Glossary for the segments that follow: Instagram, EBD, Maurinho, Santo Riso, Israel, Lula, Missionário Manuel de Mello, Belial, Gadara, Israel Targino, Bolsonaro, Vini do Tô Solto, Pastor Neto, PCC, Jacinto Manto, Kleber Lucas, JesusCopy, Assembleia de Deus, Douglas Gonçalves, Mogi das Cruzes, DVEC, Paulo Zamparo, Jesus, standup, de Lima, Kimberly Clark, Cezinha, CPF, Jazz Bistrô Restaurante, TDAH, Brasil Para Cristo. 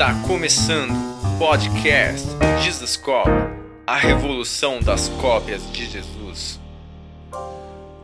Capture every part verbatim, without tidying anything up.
Está começando o podcast JesusCopy, a revolução das cópias de Jesus.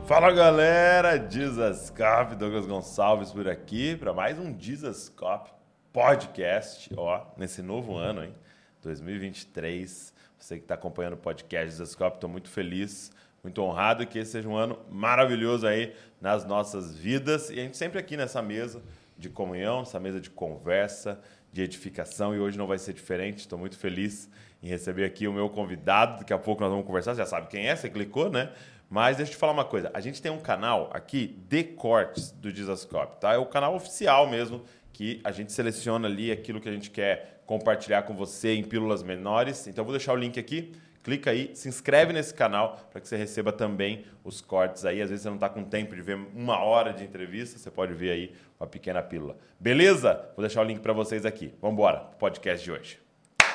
Fala galera, JesusCopy, Douglas Gonçalves por aqui para mais um JesusCopy podcast, ó, nesse novo ano, hein? dois mil e vinte e três. Você que está acompanhando o podcast JesusCopy, estou muito feliz, muito honrado que esse seja um ano maravilhoso aí nas nossas vidas e a gente sempre aqui nessa mesa de comunhão, essa mesa de conversa, de edificação, e hoje não vai ser diferente. Estou muito feliz em receber aqui o meu convidado. Daqui a pouco nós vamos conversar, você já sabe quem é, você clicou, né? Mas deixa eu te falar uma coisa, a gente tem um canal aqui de cortes do JesusCopy, tá? É o canal oficial mesmo, que a gente seleciona ali aquilo que a gente quer compartilhar com você em pílulas menores. Então eu vou deixar o link aqui, clica aí, se inscreve nesse canal para que você receba também os cortes aí. Às vezes você não está com tempo de ver uma hora de entrevista, você pode ver aí uma pequena pílula. Beleza? Vou deixar o link para vocês aqui. Vamos embora pro podcast de hoje.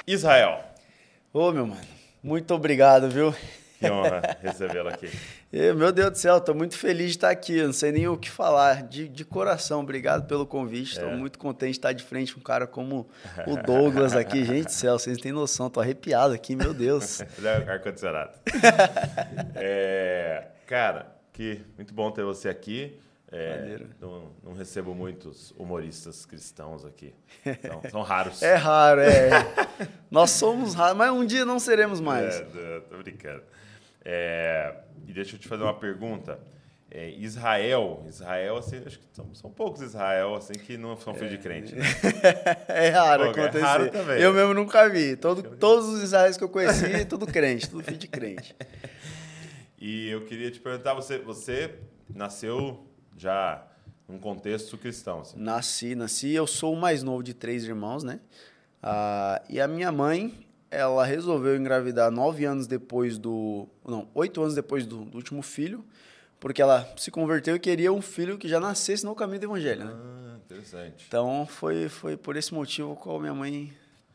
Israel. Ô, meu mano, muito obrigado, viu? Que honra recebê-lo aqui. Meu Deus do céu, estou muito feliz de estar aqui, não sei nem o que falar, de, de coração, obrigado pelo convite, estou é. muito contente de estar de frente com um cara como o Douglas aqui, gente do céu, vocês não têm noção, estou arrepiado aqui, meu Deus. Ar-condicionado. é, cara, que, muito bom ter você aqui, é, não, não recebo muitos humoristas cristãos aqui, são, são raros. É raro, é, nós somos raros, mas um dia não seremos mais. É, tô brincando. É, e deixa eu te fazer uma pergunta. É, Israel, Israel, assim, acho que são, são poucos Israel assim, que não são filhos é. de crente. Né? É raro Pô, acontecer. É raro também, eu né? mesmo nunca vi. Todo, todos os Israelis que eu conheci, tudo crente, tudo filho de crente. E eu queria te perguntar, você, você nasceu já num contexto cristão? Assim. Nasci, nasci. Eu sou o mais novo de três irmãos, né? Ah, e a minha mãe... Ela resolveu engravidar nove anos depois do... Não, oito anos depois do, do último filho, porque ela se converteu e queria um filho que já nascesse no caminho do evangelho, né? Ah, interessante. Então, foi, foi por esse motivo qual minha mãe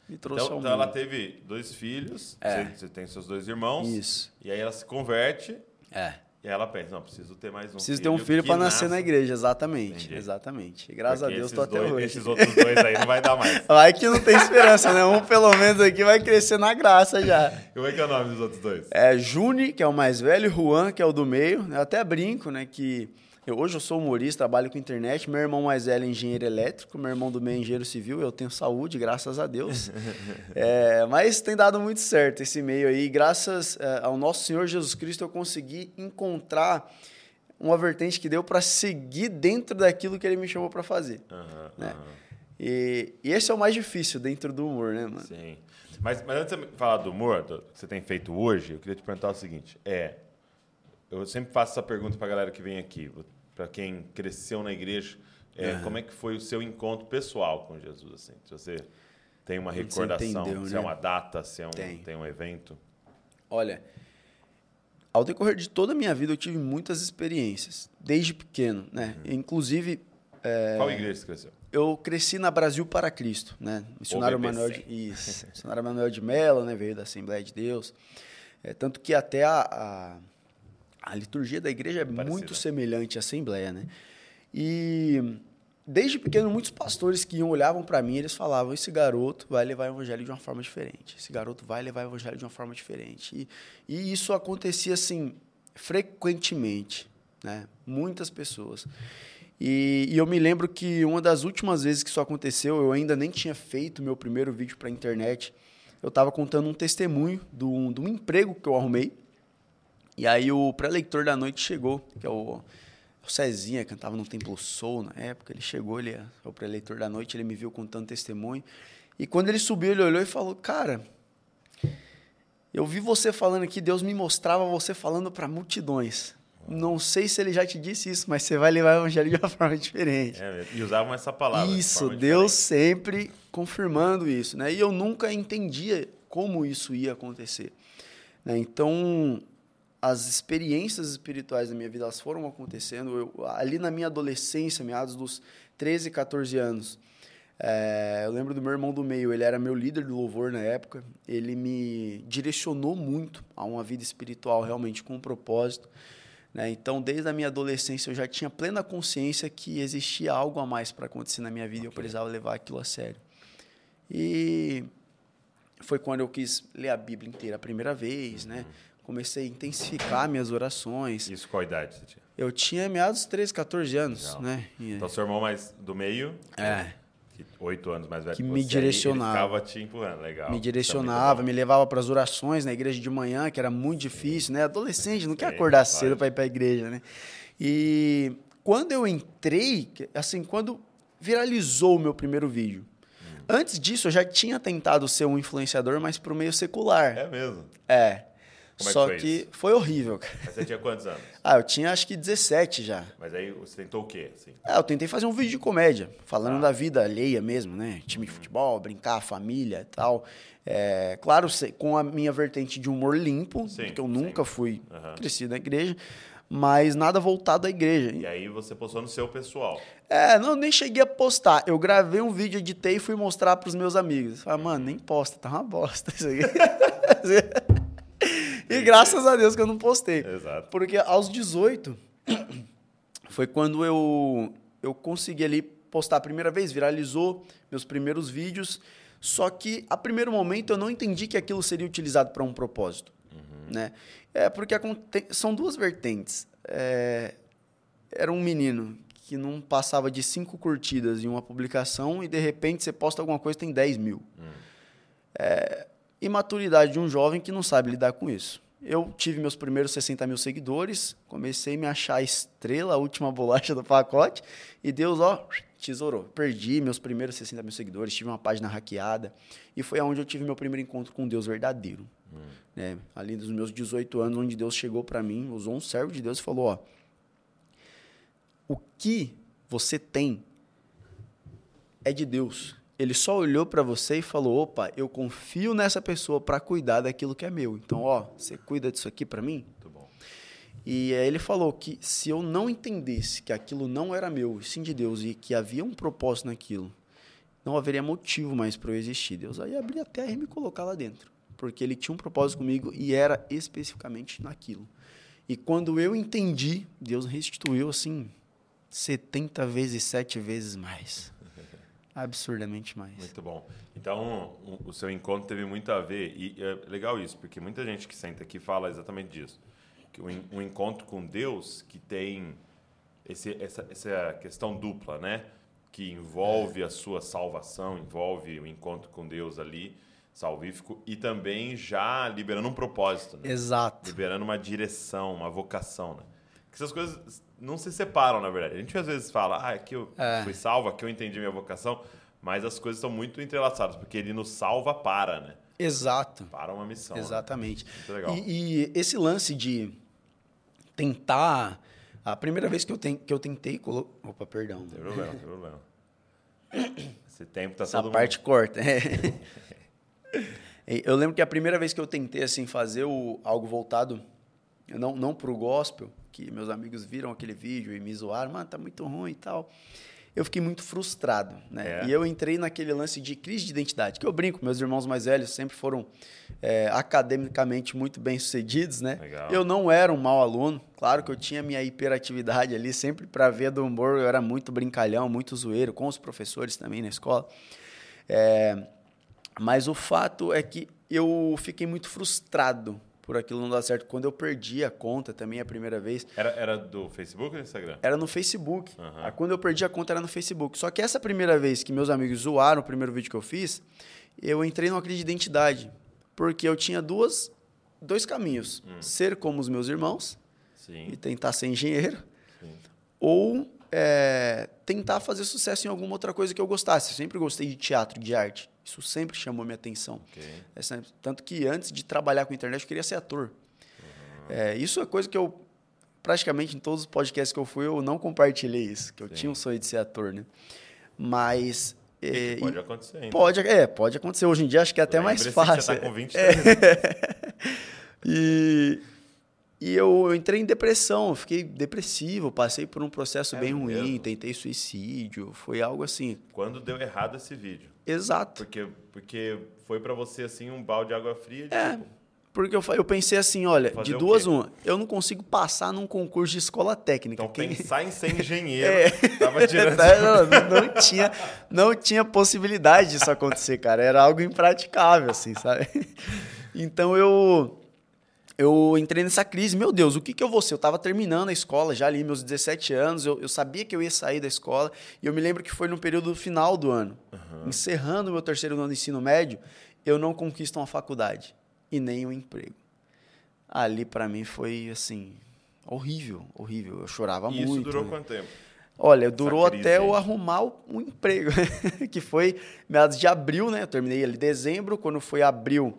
me trouxe então, ao então mundo. Então, ela teve dois filhos, é. você, você tem seus dois irmãos, Isso. e aí ela se converte, é. e ela pensa, não, preciso ter mais um preciso filho. Preciso ter um filho para nascer na igreja, exatamente. Entendi. Exatamente. E graças Porque a Deus estou até hoje. Esses outros dois aí não vai dar mais. Vai que não tem esperança, né? Um pelo menos aqui vai crescer na graça já. Como é que é o nome dos outros dois? É Juni, que é o mais velho, e Juan, que é o do meio. Eu até brinco, né, que eu, hoje eu sou humorista, trabalho com internet, meu irmão mais velho é engenheiro elétrico, meu irmão do meio é engenheiro civil, eu tenho saúde, graças a Deus. É, mas tem dado muito certo esse meio aí. Graças é, ao nosso Senhor Jesus Cristo, eu consegui encontrar uma vertente que deu para seguir dentro daquilo que ele me chamou para fazer. Uhum, né? uhum. E, e esse é o mais difícil dentro do humor, né, mano? Sim. Mas, mas antes de falar do humor, do que você tem feito hoje, eu queria te perguntar o seguinte. É, eu sempre faço essa pergunta para a galera que vem aqui. Para quem cresceu na igreja, é, uhum. como é que foi o seu encontro pessoal com Jesus? Assim? Se você tem uma recordação, entendeu, se né? é uma data, se é um, tem. tem um evento? Olha, ao decorrer de toda a minha vida, eu tive muitas experiências, desde pequeno. Né? Uhum. Inclusive... É, qual igreja você cresceu? Eu cresci na Brasil Para Cristo. Né? Missionário Manuel de, isso, Missionário Manuel de Mello, né? Veio da Assembleia de Deus. É, tanto que até a... a A liturgia da igreja é Parecida. muito semelhante à Assembleia, né? E desde pequeno, muitos pastores que iam, olhavam para mim, eles falavam, esse garoto vai levar o evangelho de uma forma diferente, esse garoto vai levar o evangelho de uma forma diferente. E, e isso acontecia, assim, frequentemente, né? Muitas pessoas. E, e eu me lembro que uma das últimas vezes que isso aconteceu, eu ainda nem tinha feito meu primeiro vídeo para a internet, eu estava contando um testemunho de um, de um emprego que eu arrumei. E aí o pré-leitor da noite chegou, que é o, o Cezinha, cantava no Templo Soul na época. Ele chegou, ele é o pré-leitor da noite, ele me viu contando testemunho. E quando ele subiu, ele olhou e falou, cara, eu vi você falando aqui, Deus me mostrava você falando para multidões. Não sei se ele já te disse isso, mas você vai levar o evangelho de uma forma diferente. É, e usavam essa palavra. Isso, Deus sempre confirmando isso, né? E eu nunca entendia como isso ia acontecer, né? Então... As experiências espirituais da minha vida, elas foram acontecendo. Eu, ali na minha adolescência, meados dos treze, catorze anos, é, eu lembro do meu irmão do meio, ele era meu líder do louvor na época, ele me direcionou muito a uma vida espiritual realmente com um propósito, né? Então, desde a minha adolescência, eu já tinha plena consciência que existia algo a mais para acontecer na minha vida, okay. E eu precisava levar aquilo a sério. E foi quando eu quis ler a Bíblia inteira a primeira vez, uhum. né? Comecei a intensificar minhas orações. Isso qual idade você tinha? Eu tinha meados dos treze, quatorze anos, legal. Né? E... Então, seu irmão mais do meio... É. Oito anos mais velho que, que você, me direcionava. Ele ficava te empurrando, legal. Me direcionava, me levava para as orações na igreja de manhã, que era muito difícil, né? Adolescente, não quer acordar cedo para ir para a igreja, né? E quando eu entrei, assim, quando viralizou o meu primeiro vídeo, hum. antes disso eu já tinha tentado ser um influenciador, mas para o meio secular. É mesmo? É. Como Só é que, foi, que foi horrível, cara. Mas você tinha quantos anos? Ah, eu tinha acho que dezessete já. Mas aí você tentou o quê? Assim? Ah, eu tentei fazer um vídeo de comédia, falando ah. da vida alheia mesmo, né? Time de futebol, brincar, família e tal. É, claro, com a minha vertente de humor limpo, sim, porque eu nunca sim. fui uhum. crescido na igreja, mas nada voltado à igreja. E aí você postou no seu pessoal. É, não, nem cheguei a postar. Eu gravei um vídeo, editei e fui mostrar pros meus amigos. Falei, ah, mano, nem posta, tá uma bosta isso aí. E graças a Deus que eu não postei. Exato. Porque aos dezoito foi quando eu, eu consegui ali postar a primeira vez, viralizou meus primeiros vídeos, só que a primeiro momento eu não entendi que aquilo seria utilizado para um propósito. Uhum. Né? É porque são duas vertentes. É, era um menino que não passava de cinco curtidas em uma publicação e de repente você posta alguma coisa e tem dez mil. Uhum. É... imaturidade de um jovem que não sabe lidar com isso. Eu tive meus primeiros sessenta mil seguidores, comecei a me achar a estrela, a última bolacha do pacote, e Deus, ó, tesourou. Perdi meus primeiros sessenta mil seguidores, tive uma página hackeada, e foi onde eu tive meu primeiro encontro com Deus verdadeiro. Hum. Né? Ali dos meus dezoito anos, onde Deus chegou para mim, usou um servo de Deus e falou, ó, o que você tem é de Deus. Ele só olhou para você e falou, opa, eu confio nessa pessoa para cuidar daquilo que é meu. Então, ó, você cuida disso aqui para mim? Muito bom. E aí ele falou que se eu não entendesse que aquilo não era meu, sim de Deus, e que havia um propósito naquilo, não haveria motivo mais para eu existir. Deus aí abria a terra e me colocava lá dentro, porque ele tinha um propósito comigo e era especificamente naquilo. E quando eu entendi, Deus restituiu, assim, setenta vezes, sete vezes mais. Absurdamente mais. Muito bom. Então, o seu encontro teve muito a ver, e é legal isso, porque muita gente que senta aqui fala exatamente disso, que um encontro com Deus que tem esse, essa, essa questão dupla, né? Que envolve é. a sua salvação, envolve o encontro com Deus ali, salvífico, e também já liberando um propósito, né? Exato. Liberando uma direção, uma vocação, né? Porque essas coisas... não se separam, na verdade. A gente às vezes fala, ah, aqui eu é. fui salvo, aqui eu entendi minha vocação, mas as coisas estão muito entrelaçadas, porque ele nos salva para, né? Exato. Para uma missão. Exatamente. Né? Muito legal. E, e esse lance de tentar... A primeira vez que eu, ten... que eu tentei... Colo... Opa, perdão. Não tem problema, não tem problema. Esse tempo está todo mundo... Essa parte corta. É. Eu lembro que a primeira vez que eu tentei assim, fazer o... algo voltado, não, não para o gospel... que meus amigos viram aquele vídeo e me zoaram, mano, tá muito ruim e tal. Eu fiquei muito frustrado, né? É. E eu entrei naquele lance de crise de identidade, que eu brinco, meus irmãos mais velhos sempre foram é, academicamente muito bem-sucedidos, né? Legal. Eu não era um mau aluno, claro que eu tinha minha hiperatividade ali, sempre pra ver do humor, eu era muito brincalhão, muito zoeiro, com os professores também na escola. É, mas o fato é que eu fiquei muito frustrado por aquilo não dar certo. Quando eu perdi a conta também a primeira vez... Era, era do Facebook ou do Instagram? Era no Facebook. Uhum. Quando eu perdi a conta era no Facebook. Só que essa primeira vez que meus amigos zoaram o primeiro vídeo que eu fiz, eu entrei numa crise de identidade. Porque eu tinha duas, dois caminhos. Hum. Ser como os meus irmãos, sim, e tentar ser engenheiro. Sim. Ou é, tentar fazer sucesso em alguma outra coisa que eu gostasse. Eu sempre gostei de teatro, de arte. Isso sempre chamou minha atenção. Okay. Tanto que antes de trabalhar com internet, eu queria ser ator. Uhum. É, isso é coisa que eu, praticamente em todos os podcasts que eu fui, eu não compartilhei isso, que eu, sim, tinha um sonho de ser ator, né? Mas... É, pode acontecer ainda. Pode, é, pode acontecer. Hoje em dia acho que é até mais fácil. Você já está com vinte e três anos. E... E eu, eu entrei em depressão, eu fiquei depressivo, passei por um processo é bem ruim, mesmo? Tentei suicídio, foi algo assim. Quando deu errado esse vídeo. Exato. Porque, porque foi para você assim um balde de água fria. De é, tipo... Porque eu, eu pensei assim, olha, fazer de duas uma, eu não consigo passar num concurso de escola técnica. Então quem... pensar em ser engenheiro, é. tava tirando... não, não, tinha, não tinha possibilidade disso acontecer, cara, era algo impraticável, assim, sabe? Então eu, eu entrei nessa crise, meu Deus, o que, que eu vou ser? Eu tava terminando a escola já ali, meus dezessete anos, eu, eu sabia que eu ia sair da escola, e eu me lembro que foi no período final do ano, uhum. encerrando o meu terceiro ano de ensino médio, eu não conquisto uma faculdade. E nem um emprego. Ali, para mim, foi, assim, horrível, horrível. Eu chorava e muito. Isso durou né? quanto tempo? Olha, essa durou crise, até hein? eu arrumar um emprego, que foi meados de abril, né? Eu terminei ali em dezembro. Quando foi abril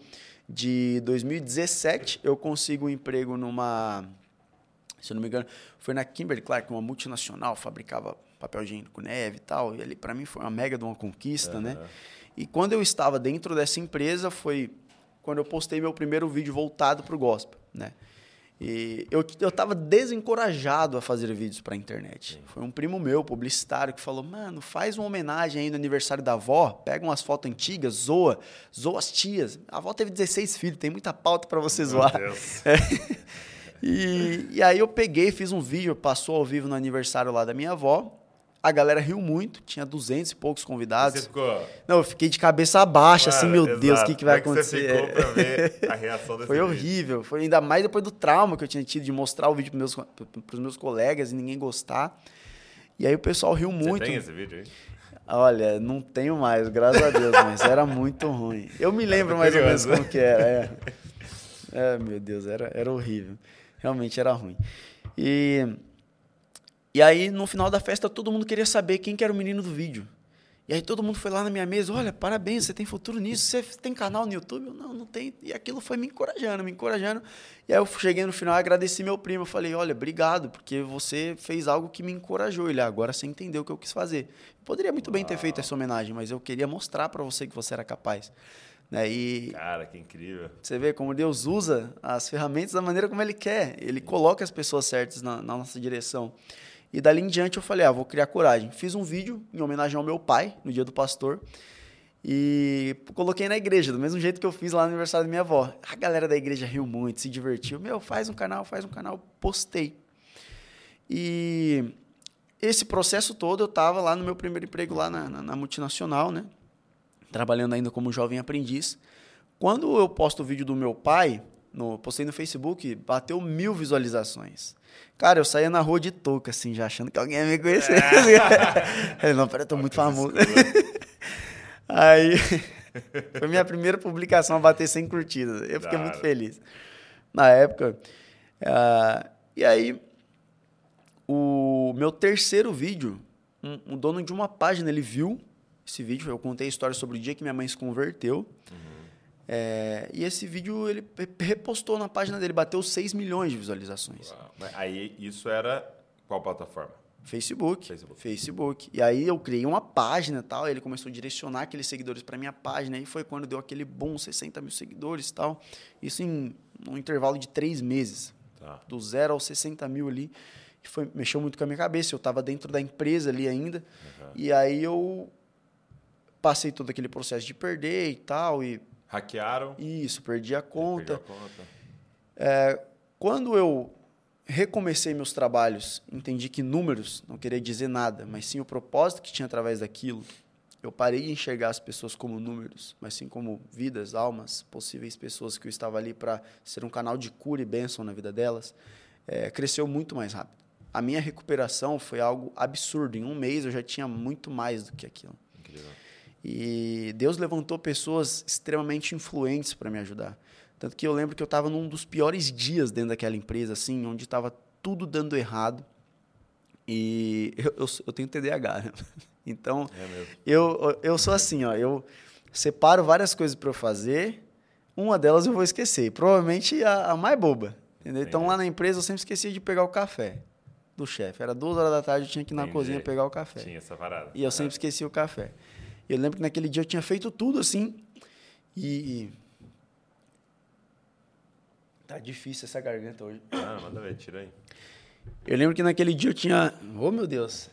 de dois mil e dezessete, eu consigo um emprego numa... Se eu não me engano, foi na Kimberly Clark, uma multinacional, fabricava papel higiênico, neve e tal. E ali, para mim, foi uma mega de uma conquista, uhum. né? E quando eu estava dentro dessa empresa, foi... quando eu postei meu primeiro vídeo voltado para o gospel, né? E eu eu estava desencorajado a fazer vídeos para a internet. Sim. Foi um primo meu, publicitário, que falou, mano, faz uma homenagem aí no aniversário da avó, pega umas fotos antigas, zoa, zoa as tias. A avó teve dezesseis filhos, tem muita pauta para você meu zoar. Deus. É. E, e aí eu peguei, fiz um vídeo, passou ao vivo no aniversário lá da minha avó. A galera riu muito, tinha duzentos e poucos convidados. Você ficou... Não, eu fiquei de cabeça baixa, claro, assim, meu exato. Deus, o que, que vai Como é que acontecer? Você ficou pra ver a reação desse Foi vídeo. horrível, foi ainda mais depois do trauma que eu tinha tido de mostrar o vídeo para os meus, meus colegas e ninguém gostar. E aí o pessoal riu muito. Você tem esse vídeo aí? Olha, não tenho mais, graças a Deus, mas era muito ruim. Eu me lembro mais ou menos como que era. É, é meu Deus, era, era horrível. Realmente era ruim. E... E aí, no final da festa, todo mundo queria saber quem que era o menino do vídeo. E aí todo mundo foi lá na minha mesa, olha, parabéns, você tem futuro nisso, você tem canal no YouTube? Eu, não, não tem. E aquilo foi me encorajando, me encorajando. E aí eu cheguei no final e agradeci meu primo. Eu falei, olha, obrigado, porque você fez algo que me encorajou. Ele, agora você entendeu o que eu quis fazer. Eu poderia muito Uau. bem ter feito essa homenagem, mas eu queria mostrar para você que você era capaz. Né? E cara, que incrível. Você vê como Deus usa as ferramentas da maneira como Ele quer. Ele Sim. coloca as pessoas certas na, na nossa direção. E dali em diante eu falei, ah, vou criar coragem. Fiz um vídeo em homenagem ao meu pai, no dia do pastor, e coloquei na igreja, do mesmo jeito que eu fiz lá no aniversário da minha avó. A galera da igreja riu muito, se divertiu. Meu, faz um canal, faz um canal, postei. E esse processo todo eu estava lá no meu primeiro emprego, lá na, na, na multinacional, né? Trabalhando ainda como jovem aprendiz. Quando eu posto o vídeo do meu pai... No, postei no Facebook, bateu mil visualizações. Cara, eu saía na rua de touca, assim, já achando que alguém ia me conhecer. É. Não, pera, eu tô Olha muito famoso. Aí, foi minha primeira publicação a bater cem curtidas. Eu fiquei Dara. muito feliz. Na época. Uh, e aí, o meu terceiro vídeo, um, um dono de uma página, ele viu esse vídeo. Eu contei a história sobre o dia que minha mãe se converteu. Uhum. É, e esse vídeo ele repostou na página dele, bateu seis milhões de visualizações. Uau. Aí isso era qual plataforma? Facebook, Facebook. Facebook. E aí eu criei uma página e tal, ele começou a direcionar aqueles seguidores para minha página, e foi quando deu aquele boom, sessenta mil seguidores e tal. Isso em um intervalo de três meses, tá. do zero aos sessenta mil ali. Foi, mexeu muito com a minha cabeça, eu estava dentro da empresa ali ainda, uhum. e aí eu passei todo aquele processo de perder e tal, e hackearam. Isso, perdi a conta. Perdi a conta. É, quando eu recomecei meus trabalhos, entendi que números não queria dizer nada, mas sim o propósito que tinha através daquilo. Eu parei de enxergar as pessoas como números, mas sim como vidas, almas, possíveis pessoas que eu estava ali para ser um canal de cura e bênção na vida delas. É, cresceu muito mais rápido. A minha recuperação foi algo absurdo. Em um mês eu já tinha muito mais do que aquilo. Incrível. E Deus levantou pessoas extremamente influentes para me ajudar. Tanto que eu lembro que eu estava num dos piores dias dentro daquela empresa, assim, onde estava tudo dando errado. E eu, eu, eu tenho T D A H, né? Então, é eu, eu sou assim, ó, eu separo várias coisas para eu fazer, uma delas eu vou esquecer, provavelmente a, a mais boba. Entendeu? Então, lá na empresa, eu sempre esquecia de pegar o café do chefe. Era duas horas da tarde, eu tinha que ir na Entendi. cozinha pegar o café. Tinha essa parada. E eu sempre esqueci o café. Eu lembro que naquele dia eu tinha feito tudo assim, e... Tá difícil essa garganta hoje. Ah, manda ver, tira aí. Eu lembro que naquele dia eu tinha... Oh, meu Deus.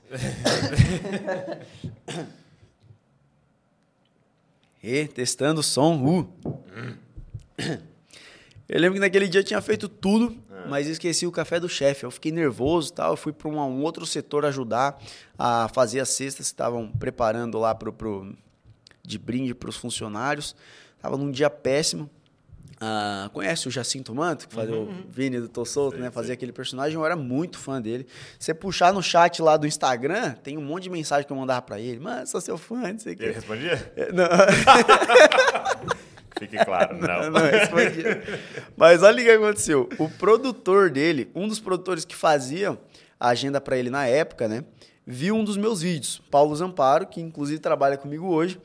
E, testando o som. Uh. Eu lembro que naquele dia eu tinha feito tudo, ah. mas esqueci o café do chefe. Eu fiquei nervoso e tal. Eu fui para um, um outro setor ajudar a fazer as cestas que estavam preparando lá pro, pro, de brinde para os funcionários. Estava num dia péssimo. Ah, conhece o Jacinto Manto, que fazia uhum. o Vini do Tô Solto, né? Fazia aquele personagem, eu era muito fã dele. Você puxar no chat lá do Instagram, tem um monte de mensagem que eu mandava pra ele. Mano, sou seu fã, não sei o quê. Ele respondia? Não. Fique claro, não. Não, não respondia. Mas olha o que aconteceu. O produtor dele, um dos produtores que faziam a agenda pra ele na época, né? Viu um dos meus vídeos, Paulo Zamparo, que inclusive trabalha comigo hoje.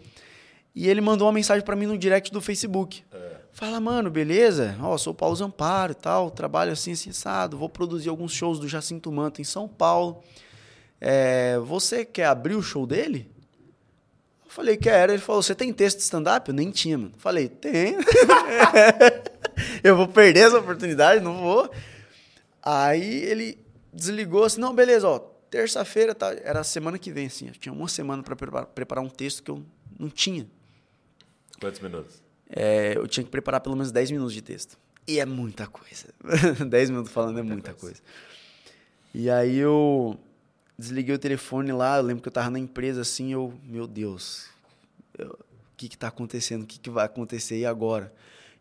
E ele mandou uma mensagem pra mim no direct do Facebook. É. Fala, mano, beleza? Ó, oh, sou o Paulo Zamparo e tal, trabalho assim, sensado, vou produzir alguns shows do Jacinto Manto em São Paulo. É, você quer abrir o show dele? Eu falei, quero. Ele falou, você tem texto de stand-up? Eu nem tinha, mano. Falei, tem. Eu vou perder essa oportunidade? Não vou. Aí ele desligou assim, não, beleza, ó, terça-feira, tá, era semana que vem, assim, eu tinha uma semana pra preparar, preparar um texto que eu não tinha. Quantos minutos? É, eu tinha que preparar pelo menos dez minutos de texto. E é muita coisa. dez minutos falando é muita, é muita coisa. coisa. E aí eu desliguei o telefone lá, eu lembro que eu tava na empresa assim, eu, meu Deus, o que que tá acontecendo? O que que vai acontecer aí agora?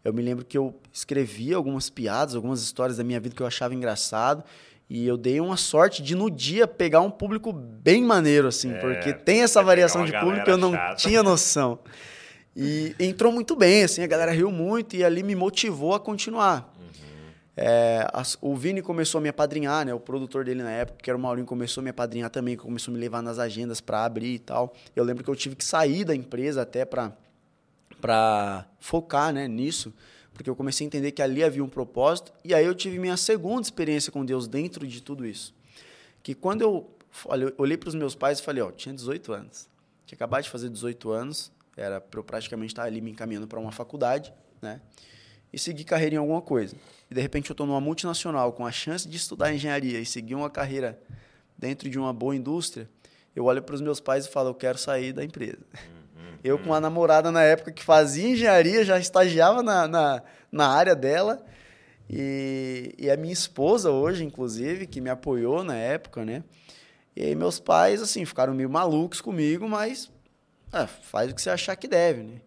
Eu me lembro que eu escrevi algumas piadas, algumas histórias da minha vida que eu achava engraçado, e eu dei uma sorte de, no dia, pegar um público bem maneiro, assim, é, porque tem essa variação de público que eu não chata. tinha noção. E entrou muito bem, assim, a galera riu muito e ali me motivou a continuar. Uhum. É, as, o Vini começou a me apadrinhar, né? O produtor dele na época, que era o Maurinho, começou a me apadrinhar também, começou a me levar nas agendas para abrir e tal. Eu lembro que eu tive que sair da empresa até para para focar, né, nisso, porque eu comecei a entender que ali havia um propósito. E aí eu tive minha segunda experiência com Deus dentro de tudo isso. Que quando eu, eu olhei para os meus pais e falei, ó, tinha dezoito anos. Tinha acabado de fazer dezoito anos. Era para eu praticamente estar ali me encaminhando para uma faculdade, né? E seguir carreira em alguma coisa. E, de repente, eu estou numa multinacional com a chance de estudar engenharia e seguir uma carreira dentro de uma boa indústria. Eu olho para os meus pais e falo, eu quero sair da empresa. Uhum. Eu, com uma namorada na época que fazia engenharia, já estagiava na, na, na área dela. E, e a minha esposa hoje, inclusive, que me apoiou na época, né? E aí meus pais, assim, ficaram meio malucos comigo, mas... Ah, faz o que você achar que deve, né?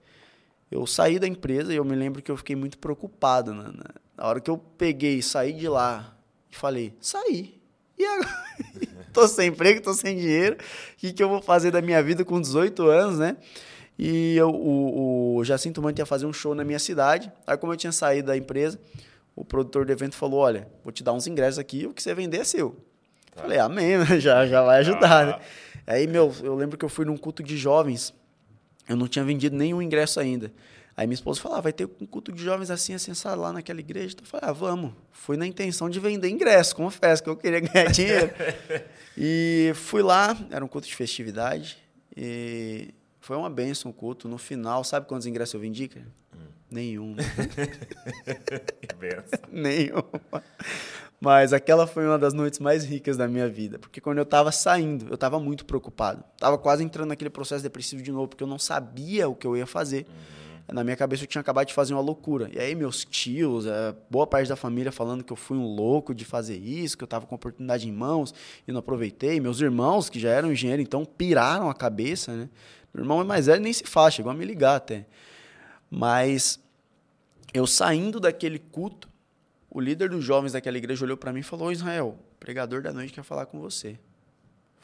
Eu saí da empresa e eu me lembro que eu fiquei muito preocupado. Na, na, na hora que eu peguei, saí de lá e falei, saí. E agora? Tô sem emprego, tô sem dinheiro. O que, que eu vou fazer da minha vida com dezoito anos, né? E eu, o, o Jacinto Manto ia fazer um show na minha cidade. Aí, como eu tinha saído da empresa, o produtor do evento falou, olha, vou te dar uns ingressos aqui, o que você vender é seu. Tá. Falei, amém, né? já, já vai ajudar, ah. né? Aí, meu, eu lembro que eu fui num culto de jovens, eu não tinha vendido nenhum ingresso ainda. Aí minha esposa falou, ah, vai ter um culto de jovens assim, assim, sabe, lá naquela igreja. Então eu falei, ah, vamos. Fui na intenção de vender ingresso, confesso que eu queria ganhar dinheiro. E fui lá, era um culto de festividade, e foi uma bênção o culto. No final, sabe quantos ingressos eu vendi, cara? Hum. Nenhum. Que bênção. Nenhum. Mas aquela foi uma das noites mais ricas da minha vida. Porque quando eu estava saindo, eu estava muito preocupado. Estava quase entrando naquele processo depressivo de novo, porque eu não sabia o que eu ia fazer. Uhum. Na minha cabeça, eu tinha acabado de fazer uma loucura. E aí, meus tios, boa parte da família falando que eu fui um louco de fazer isso, que eu estava com a oportunidade em mãos e não aproveitei. Meus irmãos, que já eram engenheiros, então piraram a cabeça, né? Meu irmão é mais velho, nem se faz, chegou a me ligar até. Mas eu saindo daquele culto, o líder dos jovens daquela igreja olhou para mim e falou, Israel, o pregador da noite quer falar com você.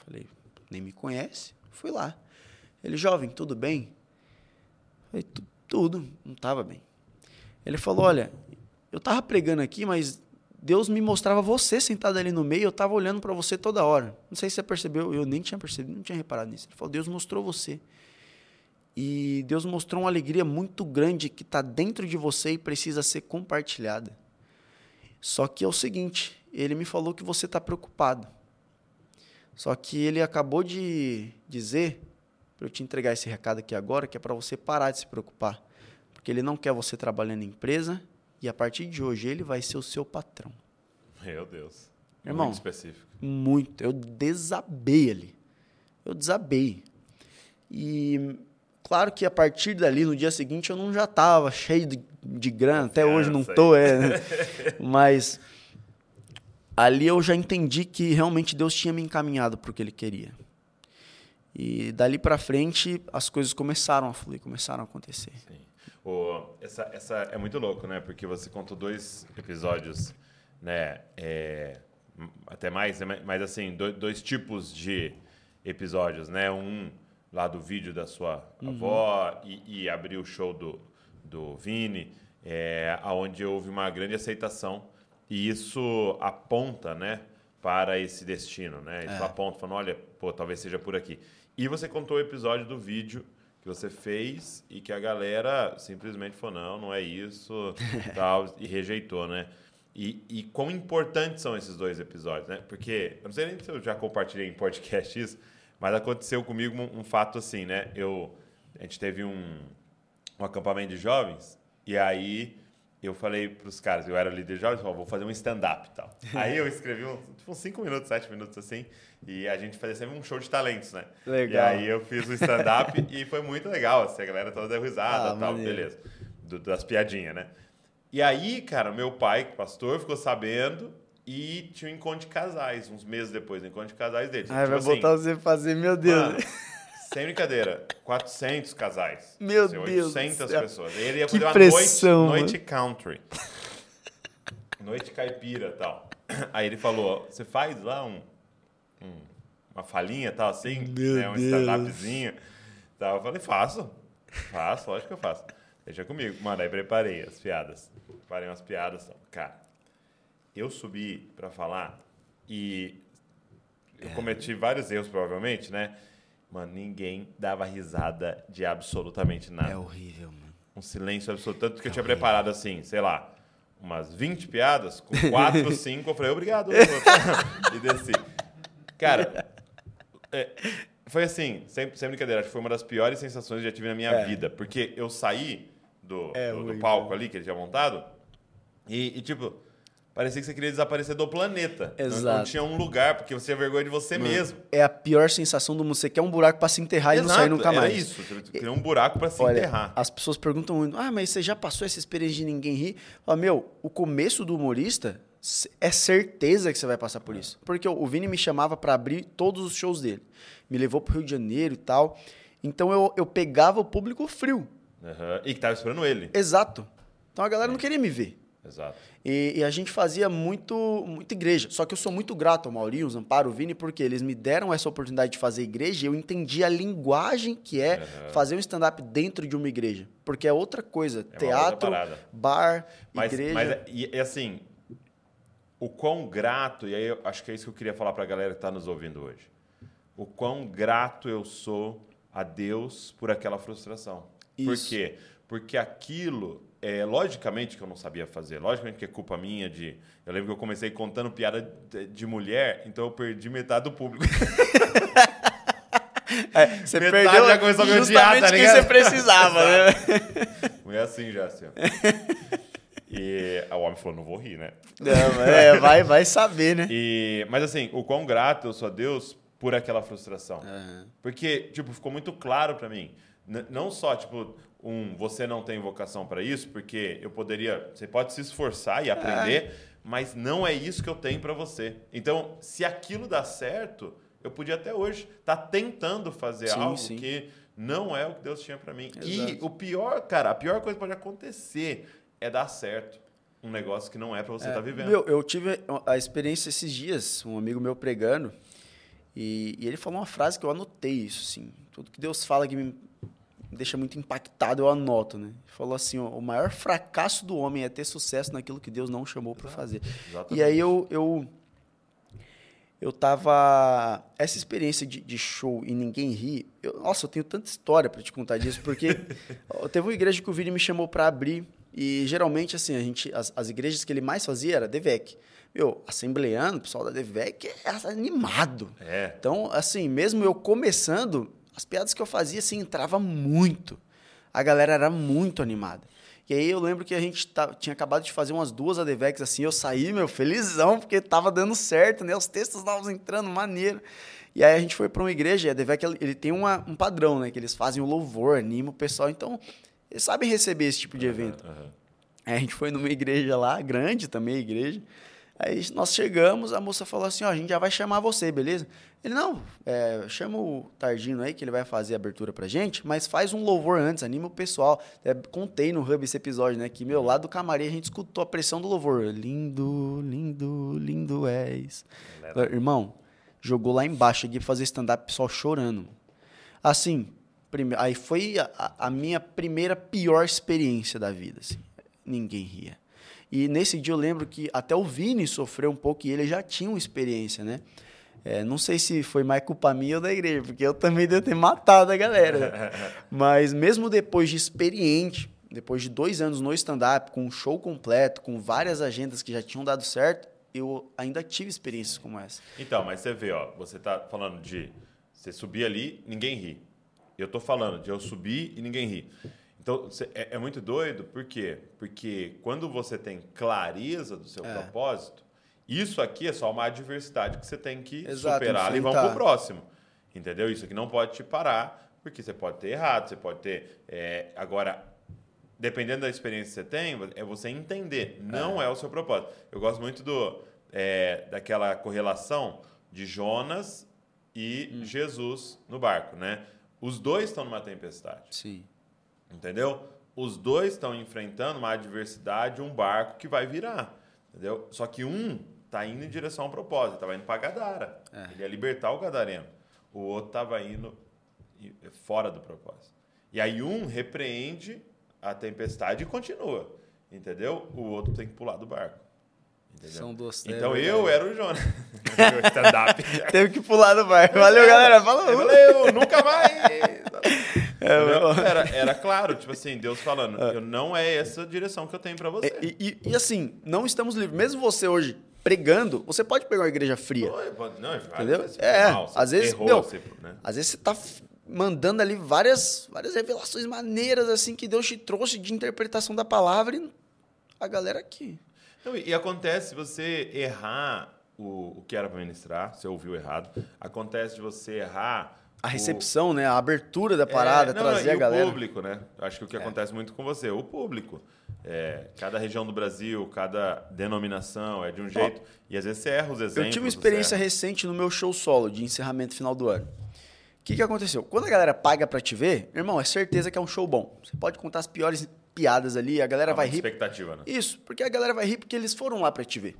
Falei, nem me conhece? Fui lá. Ele, jovem, tudo bem? Falei, tudo. Não estava bem. Ele falou, olha, eu estava pregando aqui, mas Deus me mostrava você sentado ali no meio, eu estava olhando para você toda hora. Não sei se você percebeu, eu nem tinha percebido, não tinha reparado nisso. Ele falou, Deus mostrou você. E Deus mostrou uma alegria muito grande que está dentro de você e precisa ser compartilhada. Só que é o seguinte, ele me falou que você está preocupado. Só que ele acabou de dizer, para eu te entregar esse recado aqui agora, que é para você parar de se preocupar. Porque ele não quer você trabalhando em empresa e, a partir de hoje, ele vai ser o seu patrão. Meu Deus. Irmão, muito específico. Muito. Eu desabei ali. Eu desabei. E... Claro que a partir dali, no dia seguinte, eu não já estava cheio de de grana, até hoje não tô, é, né? Mas ali eu já entendi que realmente Deus tinha me encaminhado para o que Ele queria. E dali para frente as coisas começaram a fluir, começaram a acontecer. Sim. Oh, essa, essa é muito louco, né? Porque você contou dois episódios, né? É, até mais, mas assim, dois, dois tipos de episódios, né? Um lá do vídeo da sua avó, uhum, e, e abrir o show do, do Vini, é, onde houve uma grande aceitação. E isso aponta, né, para esse destino, né? Isso é. aponta, falando, olha, pô, talvez seja por aqui. E você contou o episódio do vídeo que você fez e que a galera simplesmente falou, não, não é isso, tal, e rejeitou, né? E, e quão importantes são esses dois episódios, né? Porque, eu não sei nem se eu já compartilhei em podcast isso, mas aconteceu comigo um, um fato assim, né? Eu, a gente teve um, um acampamento de jovens e aí... eu falei para os caras, eu era líder de jovens, eu falei, vou fazer um stand-up e tal. Aí eu escrevi um, tipo, uns cinco minutos, sete minutos assim, e a gente fazia sempre um show de talentos, né? Legal. E aí eu fiz um stand-up e foi muito legal, assim, a galera toda deu risada e ah, tal, maneiro. Beleza. Do, das piadinhas, né? E aí, cara, meu pai, pastor, ficou sabendo e tinha um encontro de casais, uns meses depois, um encontro de casais deles. Ah, tipo vai assim, botar você fazer, meu Deus. Mano, sem brincadeira, quatrocentos casais. Meu dizer, Deus. oitocentas pessoas. Ele ia que fazer uma pressão, noite, noite country. Noite caipira e tal. Aí ele falou: você faz lá um, um, uma falinha e tal, assim, né, um stand-upzinho. Tal. Eu falei: faço. Faço, lógico que eu faço. Deixa comigo. Mano, aí preparei as piadas. Preparei umas piadas. Tal. Cara, eu subi pra falar e eu cometi vários erros, provavelmente, né? Mano, ninguém dava risada de absolutamente nada. É horrível, mano. Um silêncio absoluto. Tanto que é eu tinha horrível. preparado, assim, sei lá, umas vinte piadas, com quatro, cinco, eu falei, obrigado. E desci. Cara, é, foi assim, sem, sem brincadeira, acho que foi uma das piores sensações que eu já tive na minha é. vida. Porque eu saí do, é do, do palco ali, que ele tinha montado, e, e tipo... parecia que você queria desaparecer do planeta. Exato. Não, não tinha um lugar, porque você tinha vergonha de você Mano, mesmo. É a pior sensação do mundo. Você quer um buraco para se enterrar Exato, e não sair nunca mais. É isso. Você queria um buraco para se Olha, enterrar. As pessoas perguntam muito, ah, mas você já passou essa experiência de ninguém rir? Fala, meu, o começo do humorista é certeza que você vai passar por é. isso. Porque o Vini me chamava para abrir todos os shows dele. Me levou pro Rio de Janeiro e tal. Então eu, eu pegava o público frio. Uhum. E que tava esperando ele. Exato. Então a galera é. não queria me ver. Exato. E, e a gente fazia muito, muita igreja. Só que eu sou muito grato ao Maurinho, ao Zamparo, ao Vini, porque eles me deram essa oportunidade de fazer igreja e eu entendi a linguagem que é uhum. fazer um stand-up dentro de uma igreja. Porque é outra coisa. É Teatro, outra bar, mas, igreja... Mas, e, e assim, o quão grato... E aí eu acho que é isso que eu queria falar para a galera que está nos ouvindo hoje. O quão grato eu sou a Deus por aquela frustração. Isso. Por quê? Porque aquilo... É, logicamente que eu não sabia fazer, logicamente que é culpa minha de... Eu lembro que eu comecei contando piada de, de mulher, então eu perdi metade do público. É, você metade perdeu já começou a me odiar, tá ligado? Justamente que você precisava, né? Não é assim já, assim. E o homem falou, não vou rir, né? Não, é, vai, vai saber, né? E, mas assim, o quão grato eu sou a Deus por aquela frustração. Uhum. Porque, tipo, ficou muito claro pra mim. N- não só, tipo... Um, você não tem vocação para isso, porque eu poderia... Você pode se esforçar e aprender, é. mas não é isso que eu tenho para você. Então, se aquilo dá certo, eu podia até hoje estar tá tentando fazer sim, algo sim. que não é o que Deus tinha para mim. Exato. E o pior, cara, a pior coisa que pode acontecer é dar certo um negócio que não é para você estar é, tá vivendo. Meu, eu tive a experiência esses dias, um amigo meu pregando, e, e ele falou uma frase que eu anotei isso, assim. Tudo que Deus fala que me... deixa muito impactado, eu anoto, né? Ele falou assim, ó, o maior fracasso do homem é ter sucesso naquilo que Deus não chamou para fazer. Exatamente. E aí eu, eu, eu tava... Essa experiência de, de show e ninguém ri... Eu, nossa, eu tenho tanta história para te contar disso, porque teve uma igreja que o Vini me chamou para abrir e geralmente, assim, a gente, as, as igrejas que ele mais fazia era D V E C. Meu, assembleando, o pessoal da D V E C é animado. É. Então, assim, mesmo eu começando... As piadas que eu fazia, assim, entrava muito. A galera era muito animada. E aí eu lembro que a gente tá, tinha acabado de fazer umas duas A D V E Cs, assim, eu saí, meu, felizão, porque tava dando certo, né? Os textos novos entrando, maneiro. E aí a gente foi para uma igreja, e a D V E C, ele tem uma, um padrão, né? Que eles fazem o louvor, anima o pessoal. Então, eles sabem receber esse tipo de evento. Uhum, uhum. Aí a gente foi numa igreja lá, grande também a igreja. Aí nós chegamos, a moça falou assim, ó, a gente já vai chamar você, beleza? Ele, não, é, chama o Tardino aí que ele vai fazer a abertura pra gente, mas faz um louvor antes, anima o pessoal. É, contei no Hub esse episódio, né, que, meu, lá do camarim a gente escutou a pressão do louvor. Lindo, lindo, lindo és. Galera. Irmão, jogou lá embaixo, cheguei pra fazer stand-up, só chorando. Assim, prime... aí foi a, a minha primeira pior experiência da vida, assim. Ninguém ria. E nesse dia eu lembro que até o Vini sofreu um pouco e ele já tinha uma experiência, né? É, não sei se foi mais culpa minha ou da igreja, porque eu também devo ter matado a galera. Mas mesmo depois de experiente, depois de dois anos no stand-up, com um show completo, com várias agendas que já tinham dado certo, eu ainda tive experiências como essa. Então, mas você vê, ó, você tá falando de você subir ali, ninguém ri. Eu tô falando de eu subir e ninguém ri. Então, é muito doido, por quê? Porque quando você tem clareza do seu é. propósito, isso aqui é só uma adversidade que você tem que Exato, superar e vamos para o próximo. Entendeu? Isso aqui não pode te parar, porque você pode ter errado, você pode ter... É, agora, dependendo da experiência que você tem, é você entender, não é, é o seu propósito. Eu gosto muito do, é, daquela correlação de Jonas e hum. Jesus no barco, né? Os dois estão numa tempestade. Sim. Entendeu? Os dois estão enfrentando uma adversidade, um barco que vai virar. Entendeu? Só que um está indo em direção a um propósito. Estava indo para Gadara. É. Ele ia libertar o gadareno. O outro estava indo fora do propósito. E aí um repreende a tempestade e continua. Entendeu? O outro tem que pular do barco. Entendeu? São doce, então é eu era o Jonas. stand-up. Teve que pular do barco. Valeu, galera. Falou. Valeu. Nunca mais. Era, era claro, tipo assim, Deus falando, eu não é essa direção que eu tenho pra você. E, e, e assim, não estamos livres. Mesmo você hoje pregando, você pode pegar uma igreja fria. Não, entendeu? É, mal, às vezes, errou, meu, você, né? Às vezes você tá mandando ali várias, várias revelações maneiras assim que Deus te trouxe de interpretação da palavra e a galera aqui. Não, e, e acontece você errar o, o que era pra ministrar, você ouviu errado, acontece de você errar a recepção, o... né? A abertura da parada, é, não, trazer não, a galera. E o público, né? Acho que o que é. acontece muito com você, o público. É, cada região do Brasil, cada denominação é de um jeito. Oh. E às vezes você erra os exemplos. Eu tive uma experiência recente no meu show solo de encerramento final do ano. O que, que aconteceu? Quando a galera paga pra te ver, irmão, é certeza que é um show bom. Você pode contar as piores piadas ali, a galera é uma vai expectativa, rir. Expectativa, né? Isso, porque a galera vai rir porque eles foram lá pra te ver.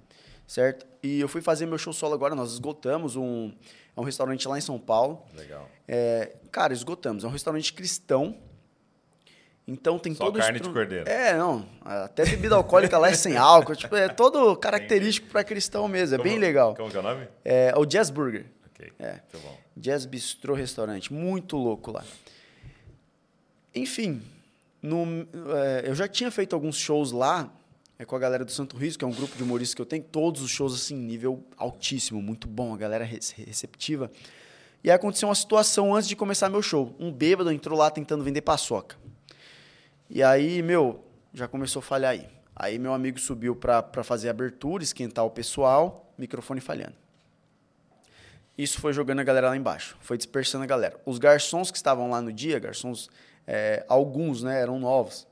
Certo? E eu fui fazer meu show solo agora, nós esgotamos um, é um restaurante lá em São Paulo. Legal. É, cara, esgotamos. É um restaurante cristão. Então tem Só todo... Só carne estru... de cordeiro. É, não. Até bebida alcoólica lá é sem álcool. Tipo, é todo característico para cristão mesmo. É como, bem legal. Como que é o nome? É o Jazz Burger. Ok. É. Muito bom. Jazz Bistrô Restaurante. Muito louco lá. Enfim, no, é, eu já tinha feito alguns shows lá. É com a galera do Santo Riso, que é um grupo de humoristas que eu tenho. Todos os shows, assim, nível altíssimo, muito bom. A galera receptiva. E aí aconteceu uma situação antes de começar meu show. Um bêbado entrou lá tentando vender paçoca. E aí, meu, já começou a falhar aí. Aí meu amigo subiu pra, pra fazer a abertura, esquentar o pessoal, microfone falhando. Isso foi jogando a galera lá embaixo. Foi dispersando a galera. Os garçons que estavam lá no dia, garçons, é, alguns, né, eram novos.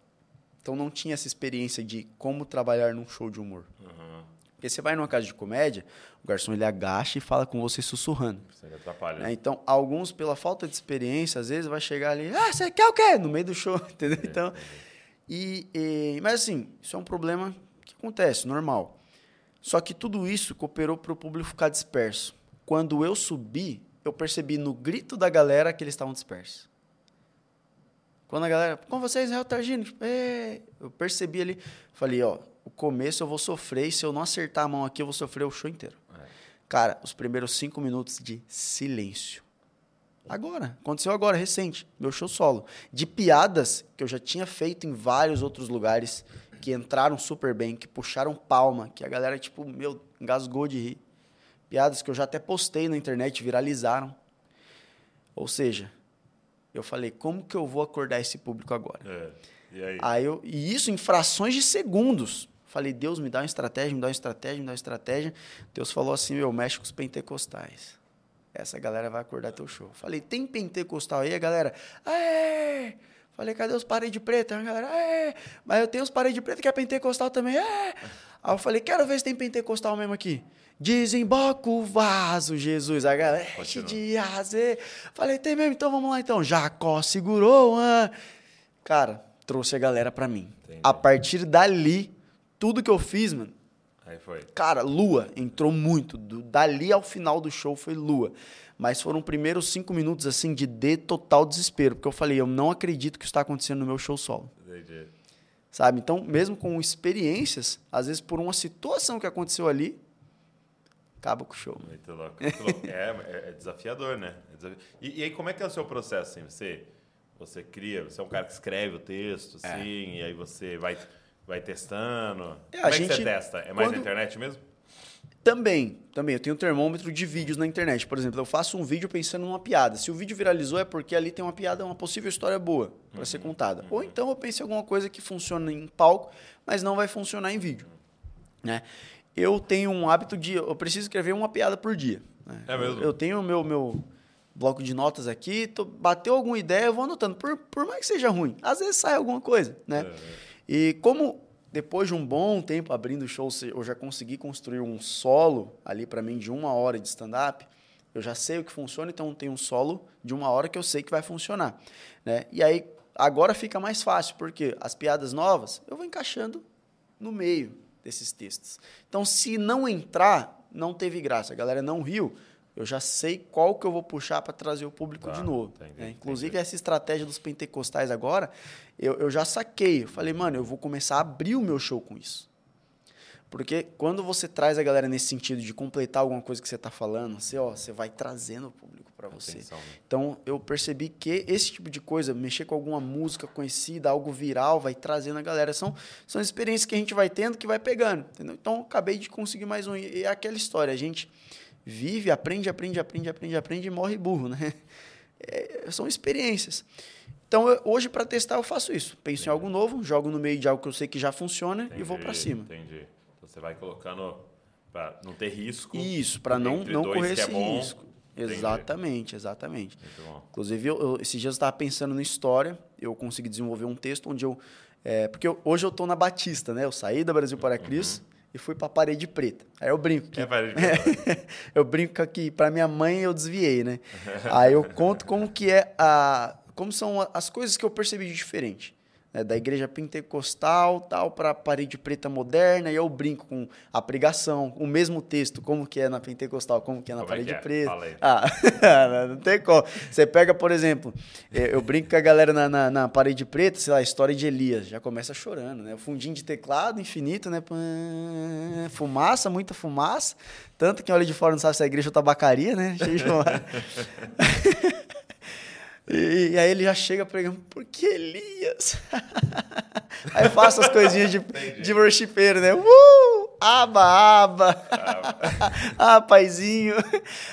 Então, não tinha essa experiência de como trabalhar num show de humor. Uhum. Porque você vai numa casa de comédia, o garçom ele agacha e fala com você sussurrando. Você atrapalha. Né? Então, alguns, pela falta de experiência, às vezes vai chegar ali, ah, você quer o quê? No meio do show, entendeu? É, então, é. E, e, mas, assim, isso é um problema que acontece, normal. Só que tudo isso cooperou para o público ficar disperso. Quando eu subi, eu percebi no grito da galera que eles estavam dispersos. Quando a galera, com vocês, é o Tardino. Tipo, eu percebi ali, falei, ó, o começo eu vou sofrer e se eu não acertar a mão aqui, eu vou sofrer o show inteiro. É. Cara, os primeiros cinco minutos de silêncio. Agora, aconteceu agora, recente, meu show solo. De piadas que eu já tinha feito em vários outros lugares, que entraram super bem, que puxaram palma, que a galera, tipo, meu, engasgou de rir. Piadas que eu já até postei na internet, viralizaram. Ou seja... Eu falei, como que eu vou acordar esse público agora? É. E, aí? Aí eu, e isso em frações de segundos. Falei, Deus, me dá uma estratégia, me dá uma estratégia, me dá uma estratégia. Deus falou assim, meu, mexe com os pentecostais. Essa galera vai acordar teu show. Falei, tem pentecostal aí, a galera? Aê! Falei, cadê os parede preta? A galera, é, mas eu tenho os parede preta que é pentecostal também. É. Aí eu falei, quero ver se tem pentecostal mesmo aqui. Desemboca o vaso, Jesus. A galera, de aze. Falei, tem mesmo? Então vamos lá, então. Jacó segurou. Hein? Cara, trouxe a galera pra mim. Entendi. A partir dali, tudo que eu fiz, mano. Aí foi. Cara, lua entrou muito. Dali ao final do show foi lua. Mas foram os primeiros cinco minutos, assim, de, de total desespero. Porque eu falei, eu não acredito que isso está acontecendo no meu show solo. Entendi. Sabe? Então, mesmo com experiências, às vezes por uma situação que aconteceu ali, acaba com o show. Muito louco. Muito louco. É, é desafiador, né? É desafi... e, e aí, como é que é o seu processo? Assim? Você, você cria, você é um cara que escreve o texto, assim, é. E aí você vai, vai testando. É, como é gente, que você testa? É mais quando... na internet mesmo? Também, também. Eu tenho um termômetro de vídeos na internet. Por exemplo, eu faço um vídeo pensando numa piada. Se o vídeo viralizou, é porque ali tem uma piada, uma possível história boa para uhum, ser contada. Uhum. Ou então eu penso em alguma coisa que funciona em palco, mas não vai funcionar em vídeo. Né? Eu tenho um hábito de... Eu preciso escrever uma piada por dia. Né? É mesmo? Eu tenho o meu, meu bloco de notas aqui. Tô, bateu alguma ideia, eu vou anotando. Por, por mais que seja ruim. Às vezes sai alguma coisa. Né? É. E como... Depois de um bom tempo abrindo show, eu já consegui construir um solo ali para mim de uma hora de stand-up. Eu já sei o que funciona, então tem um solo de uma hora que eu sei que vai funcionar. Né? E aí, agora fica mais fácil, porque as piadas novas eu vou encaixando no meio desses textos. Então, se não entrar, não teve graça. A galera não riu, eu já sei qual que eu vou puxar para trazer o público tá, de novo. Entendi, né? Inclusive, entendi. Essa estratégia dos pentecostais agora... Eu, eu já saquei, eu falei, mano, eu vou começar a abrir o meu show com isso. Porque quando você traz a galera nesse sentido de completar alguma coisa que você está falando, você, ó, você vai trazendo o público para você. Atenção, né? Então, eu percebi que esse tipo de coisa, mexer com alguma música conhecida, algo viral, vai trazendo a galera. São, são experiências que a gente vai tendo, que vai pegando. Entendeu? Então, acabei de conseguir mais um. E é aquela história, a gente vive, aprende, aprende, aprende, aprende, aprende e morre burro, né? É, são experiências. Então, eu, hoje, para testar, eu faço isso. Penso entendi. Em algo novo, jogo no meio de algo que eu sei que já funciona entendi, e vou para cima. Entendi. Então, você vai colocando para não ter risco. Isso, para não, não correr esse é risco. Entendi. Exatamente, exatamente. Muito bom. Inclusive, eu, eu, esses dias eu estava pensando na história, eu consegui desenvolver um texto onde eu... É, porque eu, hoje eu estou na Batista, né? Eu saí da Brasil para Cristo uhum. e fui para a Parede Preta. Aí eu brinco. Que, é parede preta. Eu brinco que para minha mãe eu desviei, né? Aí eu conto como que é a... Como são as coisas que eu percebi de diferente. Né? Da igreja pentecostal, tal, para a Parede Preta moderna, e eu brinco com a pregação, o mesmo texto, como que é na pentecostal, como que é na como Parede é? Preta. Ah, não tem como. Você pega, por exemplo, eu brinco com a galera na, na, na Parede Preta, sei lá, a história de Elias, já começa chorando, né? O fundinho de teclado infinito, né? Fumaça, muita fumaça, tanto que olha de fora não sabe se é igreja ou tabacaria, né? Cheio de E, e aí ele já chega pregando, por que Elias? Aí eu faço as coisinhas de, de worshipeiro, né? Uh! Aba, aba! Ah, paizinho!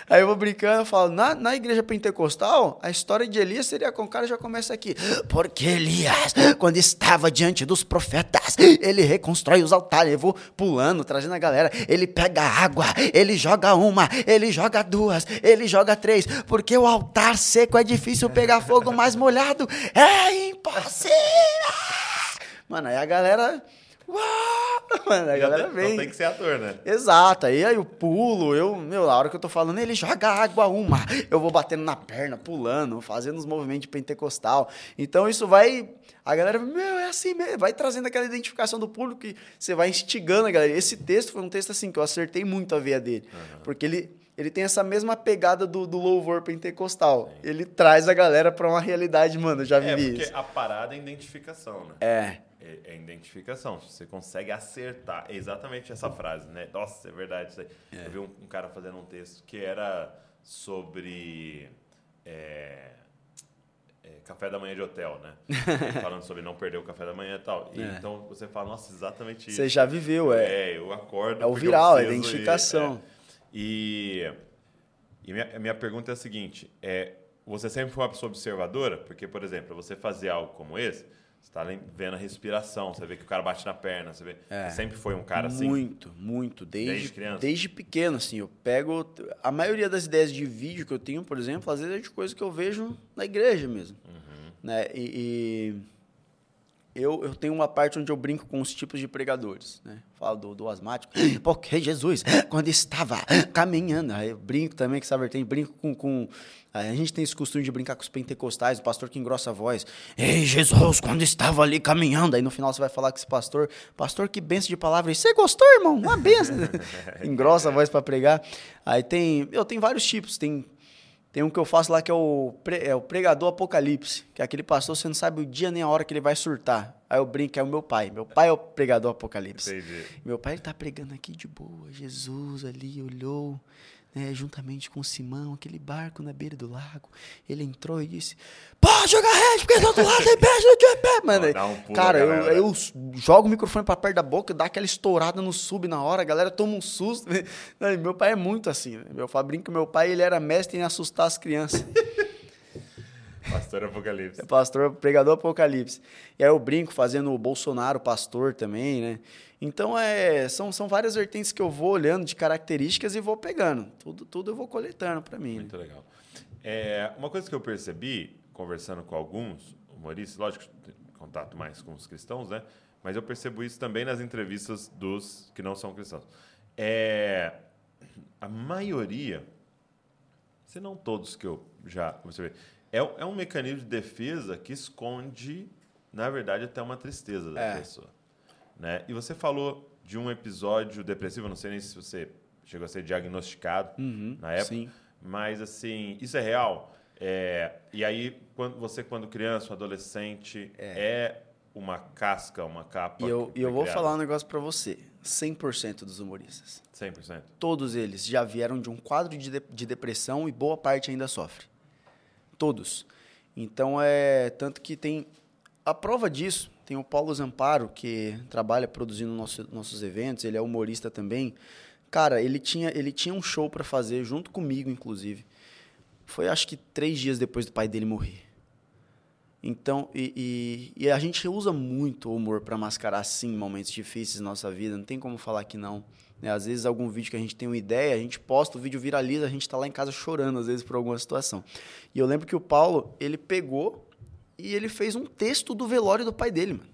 Aí eu vou brincando, eu falo, na, na igreja pentecostal, a história de Elias seria com o cara já começa aqui. Porque Elias, quando estava diante dos profetas, ele reconstrói os altares, eu vou pulando, trazendo a galera, ele pega água, ele joga uma, ele joga duas, ele joga três, porque o altar seco é difícil pegar fogo, mas molhado é impossível! Mano, aí a galera... Uau! Mano, a galera tem, vem. Então tem que ser ator, né? Exato. Aí, aí eu pulo, eu, meu, na hora que eu tô falando, ele joga água uma. Eu vou batendo na perna, pulando, fazendo os movimentos de pentecostal. Então isso vai... A galera, meu, é assim mesmo. Vai trazendo aquela identificação do público e você vai instigando a galera. Esse texto foi um texto assim que eu acertei muito a veia dele. Uhum. Porque ele, ele tem essa mesma pegada do, do louvor pentecostal. Sim. Ele traz a galera pra uma realidade, mano. Eu já vivi isso. É, porque isso. A parada é identificação, né? É. É identificação, você consegue acertar. É exatamente essa frase, né? Nossa, é verdade isso aí. É. Eu vi um, um cara fazendo um texto que era sobre é, é, café da manhã de hotel, né? Falando sobre não perder o café da manhã e tal. E é. Então você fala, nossa, exatamente isso. Você já viveu, é. É, eu acordo. É o viral, é a identificação. E, é. e, e minha, minha pergunta é a seguinte: é, você sempre foi uma pessoa observadora? Porque, por exemplo, você fazer algo como esse. Você tá vendo a respiração, você vê que o cara bate na perna, você vê... É, você sempre foi um cara assim? Muito, muito. Desde, desde criança? Desde pequeno, assim. Eu pego... A maioria das ideias de vídeo que eu tenho, por exemplo, às vezes é de coisa que eu vejo na igreja mesmo. Uhum. né? E, e eu, eu tenho uma parte onde eu brinco com os tipos de pregadores, né? Falo do, do asmático, porque Jesus, quando estava caminhando, aí eu brinco também com essa vertente, brinco com... com a gente tem esse costume de brincar com os pentecostais, o pastor que engrossa a voz. Ei, Jesus, quando estava ali caminhando. Aí no final você vai falar com esse pastor. Pastor, que benção de palavra. E você gostou, irmão? Uma benção. Engrossa a voz para pregar. Aí tem... Eu tenho vários tipos. Tem, tem um que eu faço lá que é o, é o pregador apocalipse. Que é aquele pastor, você não sabe o dia nem a hora que ele vai surtar. Aí eu brinco, é o meu pai. Meu pai é o pregador apocalipse. Entendi. Meu pai está pregando aqui de boa. Jesus ali olhou... É, juntamente com Simão, aquele barco na beira do lago, ele entrou e disse, pode jogar rede, porque do outro lado tem peixe, não tem pé, mano. Não, dá um pulo, cara, eu, eu jogo o microfone pra perto da boca, dá aquela estourada no sub na hora, a galera toma um susto. Meu pai é muito assim, né? Eu falo, brinco que meu pai, ele era mestre em assustar as crianças. Pastor Apocalipse. É pastor, pregador Apocalipse. E aí eu brinco fazendo o Bolsonaro pastor também, né? Então, é, são, são várias vertentes que eu vou olhando de características e vou pegando. Tudo, tudo eu vou coletando para mim. Muito, né? Legal. É, uma coisa que eu percebi, conversando com alguns humoristas, lógico, contato mais com os cristãos, né? Mas eu percebo isso também nas entrevistas dos que não são cristãos. É, a maioria, se não todos que eu já comecei a ver, é, é um mecanismo de defesa que esconde, na verdade, até uma tristeza da é. pessoa. Né? E você falou de um episódio depressivo, não sei nem se você chegou a ser diagnosticado uhum, na época, sim. Mas assim, isso é real. É, e aí, quando, você quando criança, um adolescente, é, é uma casca, uma capa... E eu, e eu vou falar um negócio para você, cem por cento dos humoristas. cem por cento? Todos eles já vieram de um quadro de, de, de depressão e boa parte ainda sofre. Todos. Então, é tanto que tem... A prova disso... Tem o Paulo Zamparo, que trabalha produzindo nosso, nossos eventos, ele é humorista também. Cara, ele tinha, ele tinha um show para fazer, junto comigo, inclusive. Foi, acho que, três dias depois do pai dele morrer. Então, e, e, e a gente usa muito o humor para mascarar, sim, momentos difíceis na nossa vida, não tem como falar que não. Né? Às vezes, algum vídeo que a gente tem uma ideia, a gente posta, o vídeo viraliza, a gente tá lá em casa chorando, às vezes, por alguma situação. E eu lembro que o Paulo, ele pegou... E ele fez um texto do velório do pai dele, mano.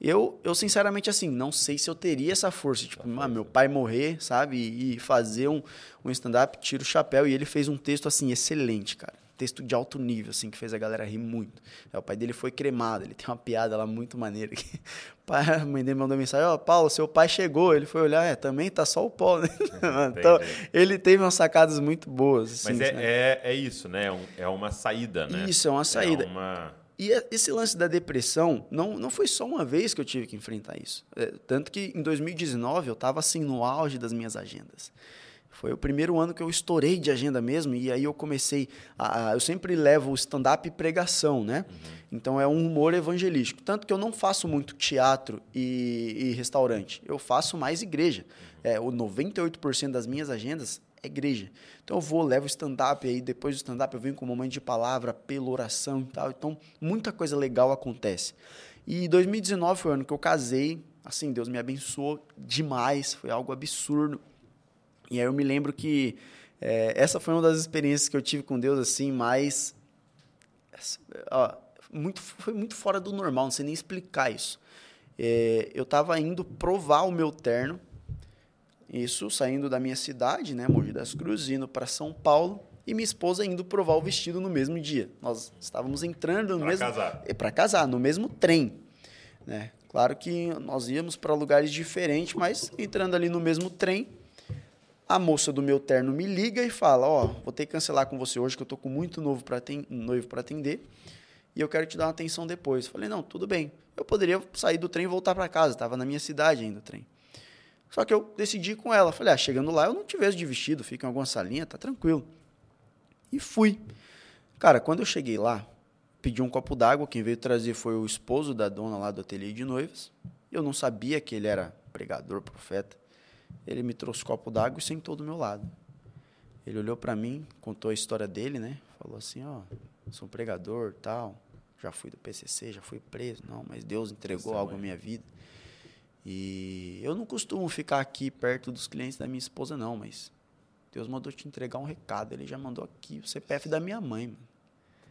Eu, eu sinceramente, assim, não sei se eu teria essa força. Tipo, ah, meu pai morrer, sabe? E, e fazer um, um stand-up, tira o chapéu. E ele fez um texto, assim, excelente, cara. Texto de alto nível, assim, que fez a galera rir muito. É, o pai dele foi cremado. Ele tem uma piada lá muito maneira. Que... A mãe dele mandou mensagem. Ó, oh, Paulo, seu pai chegou. Ele foi olhar. É, também tá só o pó, né? Então, ele teve umas sacadas muito boas. Assim, mas é, né? é, é isso, né? É uma saída, né? Isso, é uma saída. É uma... E esse lance da depressão, não, não foi só uma vez que eu tive que enfrentar isso. É, tanto que em dois mil e dezenove eu estava assim no auge das minhas agendas. Foi o primeiro ano que eu estourei de agenda mesmo, e aí eu comecei... A, a, eu sempre levo stand-up e pregação, né? Uhum. Então é um humor evangelístico. Tanto que eu não faço muito teatro e, e restaurante, eu faço mais igreja. É, o noventa e oito por cento das minhas agendas... É igreja. Então eu vou, levo stand-up, aí depois do stand-up eu venho com um momento de palavra, pela oração e tal. Então muita coisa legal acontece. E dois mil e dezenove foi o ano que eu casei, assim, Deus me abençoou demais, foi algo absurdo. E aí eu me lembro que é, essa foi uma das experiências que eu tive com Deus, assim, mas ó, muito, foi muito fora do normal, não sei nem explicar isso. É, eu estava indo provar o meu terno. Isso saindo da minha cidade, né, Mogi das Cruzes, indo para São Paulo, e minha esposa indo provar o vestido no mesmo dia. Nós estávamos entrando no pra mesmo... Casar. Para casar, no mesmo trem. Né? Claro que nós íamos para lugares diferentes, mas entrando ali no mesmo trem, a moça do meu terno me liga e fala, ó, oh, vou ter que cancelar com você hoje, que eu estou com muito novo pra ten... noivo para atender, e eu quero te dar uma atenção depois. Falei, não, tudo bem. Eu poderia sair do trem e voltar para casa, estava na minha cidade ainda o trem. Só que eu decidi com ela. Falei, ah, chegando lá, eu não te vejo de vestido, fica em alguma salinha, tá tranquilo. E fui. Cara, quando eu cheguei lá, pedi um copo d'água, quem veio trazer foi o esposo da dona lá do ateliê de noivas. Eu não sabia que ele era pregador, profeta. Ele me trouxe um copo d'água e sentou do meu lado. Ele olhou pra mim, contou a história dele, né? Falou assim, ó, oh, sou um pregador, tal, já fui do P C C, já fui preso, não, mas Deus entregou algo à minha vida. E eu não costumo ficar aqui perto dos clientes da minha esposa, não, mas Deus mandou te entregar um recado. Ele já mandou aqui o C P F da minha mãe, mano.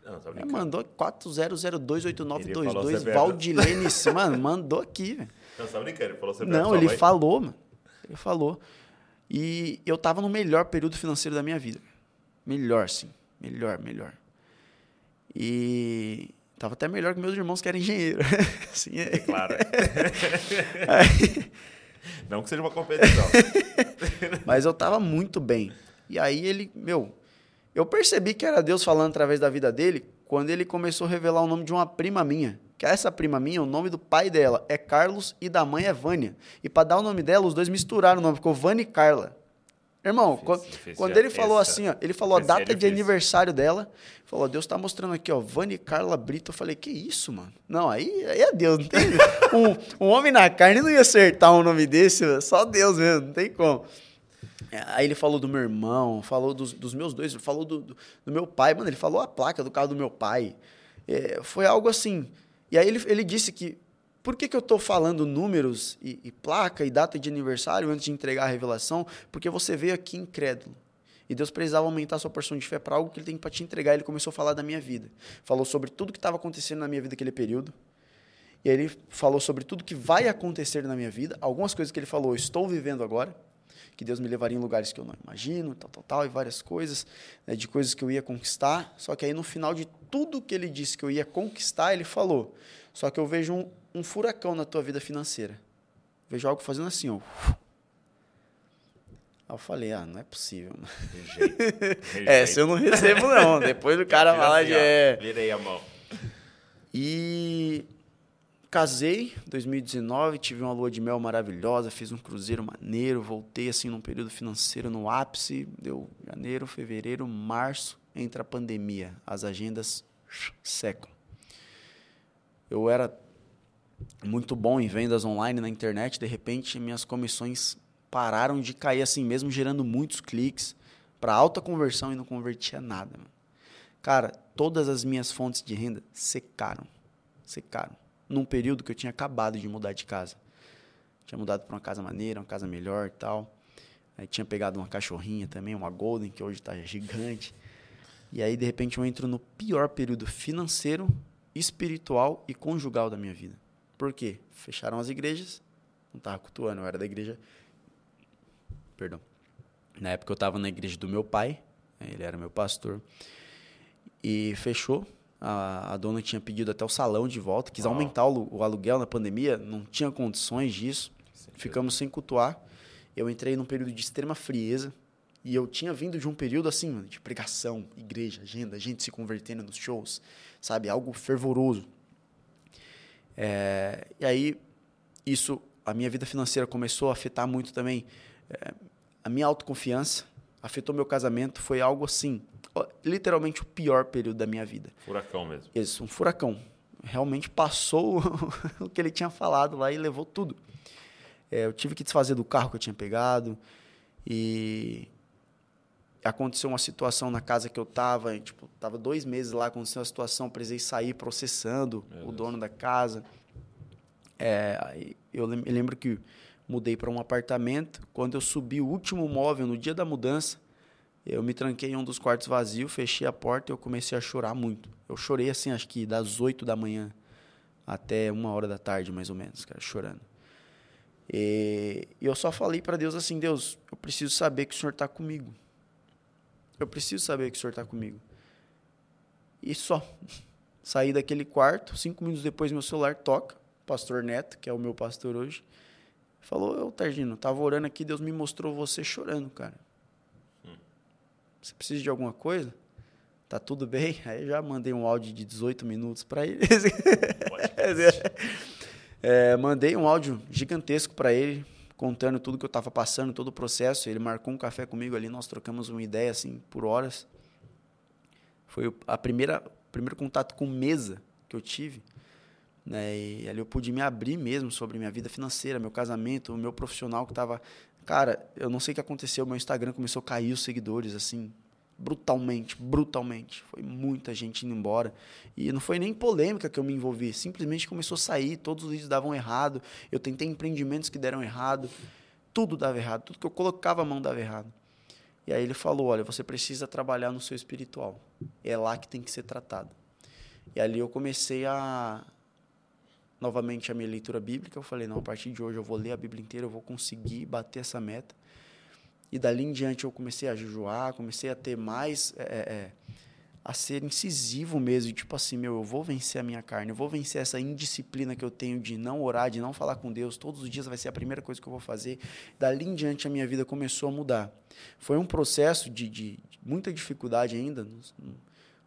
Não, tá brincando. Mandou quatro zero zero dois oito nove dois dois, Valdilene. Mano, mandou aqui, velho. Não, tá brincando, ele falou C P F. Não, ele falou, mano. Ele falou. E eu tava no melhor período financeiro da minha vida. Melhor, sim. Melhor, melhor. E tava até melhor que meus irmãos que eram engenheiros. Assim, é claro. Aí... Não que seja uma competição. Mas eu tava muito bem. E aí ele, meu... Eu percebi que era Deus falando através da vida dele quando ele começou a revelar o nome de uma prima minha. Que essa prima minha, o nome do pai dela é Carlos e da mãe é Vânia. E para dar o nome dela, os dois misturaram o nome, ficou Vânia e Carla. Irmão, fiz, quando, fiz quando ele falou assim, ó, ele falou a data de aniversário dela, falou, Deus tá mostrando aqui, ó, Vânia e Carla Brito. Eu falei, que isso, mano? Não, aí, aí é Deus, não tem... um, um homem na carne não ia acertar um nome desse, mano. Só Deus mesmo, não tem como. Aí ele falou do meu irmão, falou dos, dos meus dois, falou do, do, do meu pai. Mano, ele falou a placa do carro do meu pai. É, foi algo assim. E aí ele, ele disse que, por que, que eu estou falando números e, e placa e data de aniversário antes de entregar a revelação? Porque você veio aqui incrédulo. E Deus precisava aumentar a sua porção de fé para algo que ele tem para te entregar. Ele começou a falar da minha vida. Falou sobre tudo que estava acontecendo na minha vida naquele período. E aí ele falou sobre tudo que vai acontecer na minha vida. Algumas coisas que ele falou, eu estou vivendo agora. Que Deus me levaria em lugares que eu não imagino, tal, tal, tal, e várias coisas, né, de coisas que eu ia conquistar. Só que aí, no final de tudo que ele disse que eu ia conquistar, ele falou, só que eu vejo um, um furacão na tua vida financeira. Vejo algo fazendo assim, ó. Aí eu falei, ah, não é possível. Rejeito. Rejeito. É, se eu não recebo, não. Depois o cara vai lá de... É... Virei a mão. E... Casei em dois mil e dezenove, tive uma lua de mel maravilhosa, fiz um cruzeiro maneiro, voltei assim num período financeiro no ápice, deu janeiro, fevereiro, março, entra a pandemia, as agendas secam. Eu era muito bom em vendas online na internet, de repente minhas comissões pararam de cair assim mesmo, gerando muitos cliques para alta conversão e não convertia nada. Mano. Cara, todas as minhas fontes de renda secaram, secaram. Num período que eu tinha acabado de mudar de casa. Tinha mudado para uma casa maneira, uma casa melhor e tal. Aí tinha pegado uma cachorrinha também, uma Golden, que hoje está gigante. E aí, de repente, eu entro no pior período financeiro, espiritual e conjugal da minha vida. Por quê? Fecharam as igrejas, não estava cultuando, eu era da igreja... Perdão. Na época eu estava na igreja do meu pai, ele era meu pastor, e fechou. A, a dona tinha pedido até o salão de volta, quis oh. aumentar o, o aluguel na pandemia, não tinha condições disso, sem ficamos sem cultuar. Eu entrei num período de extrema frieza e eu tinha vindo de um período assim, mano, de pregação, igreja, agenda, gente se convertendo nos shows, sabe? Algo fervoroso. É, e aí, isso, a minha vida financeira começou a afetar muito também é, a minha autoconfiança, afetou meu casamento, foi algo assim... literalmente o pior período da minha vida. Furacão mesmo. Isso, um furacão. Realmente passou o que ele tinha falado lá e levou tudo. É, eu tive que desfazer do carro que eu tinha pegado e aconteceu uma situação na casa que eu estava, tipo, estava dois meses lá, aconteceu uma situação, precisei sair processando meu o Deus. Dono da casa. É, eu lembro que mudei para um apartamento, quando eu subi o último móvel no dia da mudança, eu me tranquei em um dos quartos vazio, fechei a porta e eu comecei a chorar muito. Eu chorei assim, acho que das oito da manhã até uma hora da tarde, mais ou menos, cara, chorando. E eu só falei para Deus assim, Deus, eu preciso saber que o Senhor está comigo. Eu preciso saber que o Senhor está comigo. E só saí daquele quarto, cinco minutos depois meu celular toca, Pastor Neto, que é o meu pastor hoje, falou, ô Targino, estava orando aqui, Deus me mostrou você chorando, cara. Você precisa de alguma coisa? Tá tudo bem? Aí já mandei um áudio de dezoito minutos para ele. é, mandei um áudio gigantesco para ele, contando tudo que eu estava passando, todo o processo. Ele marcou um café comigo ali, nós trocamos uma ideia assim por horas. Foi a primeira primeiro contato com mesa que eu tive, né? E ali eu pude me abrir mesmo sobre minha vida financeira, meu casamento, o meu profissional que estava... Cara, eu não sei o que aconteceu, meu Instagram começou a cair os seguidores, assim, brutalmente, brutalmente. Foi muita gente indo embora. E não foi nem polêmica que eu me envolvi, simplesmente começou a sair, todos os vídeos davam errado, eu tentei empreendimentos que deram errado, tudo dava errado, tudo que eu colocava a mão dava errado. E aí ele falou, olha, você precisa trabalhar no seu espiritual. É lá que tem que ser tratado. E ali eu comecei a... Novamente a minha leitura bíblica, eu falei, não, a partir de hoje eu vou ler a Bíblia inteira, eu vou conseguir bater essa meta. E dali em diante eu comecei a jejuar, comecei a ter mais... É, é, a ser incisivo mesmo, tipo assim, meu, eu vou vencer a minha carne, eu vou vencer essa indisciplina que eu tenho de não orar, de não falar com Deus, todos os dias vai ser a primeira coisa que eu vou fazer. Dali em diante a minha vida começou a mudar. Foi um processo de, de, de muita dificuldade ainda,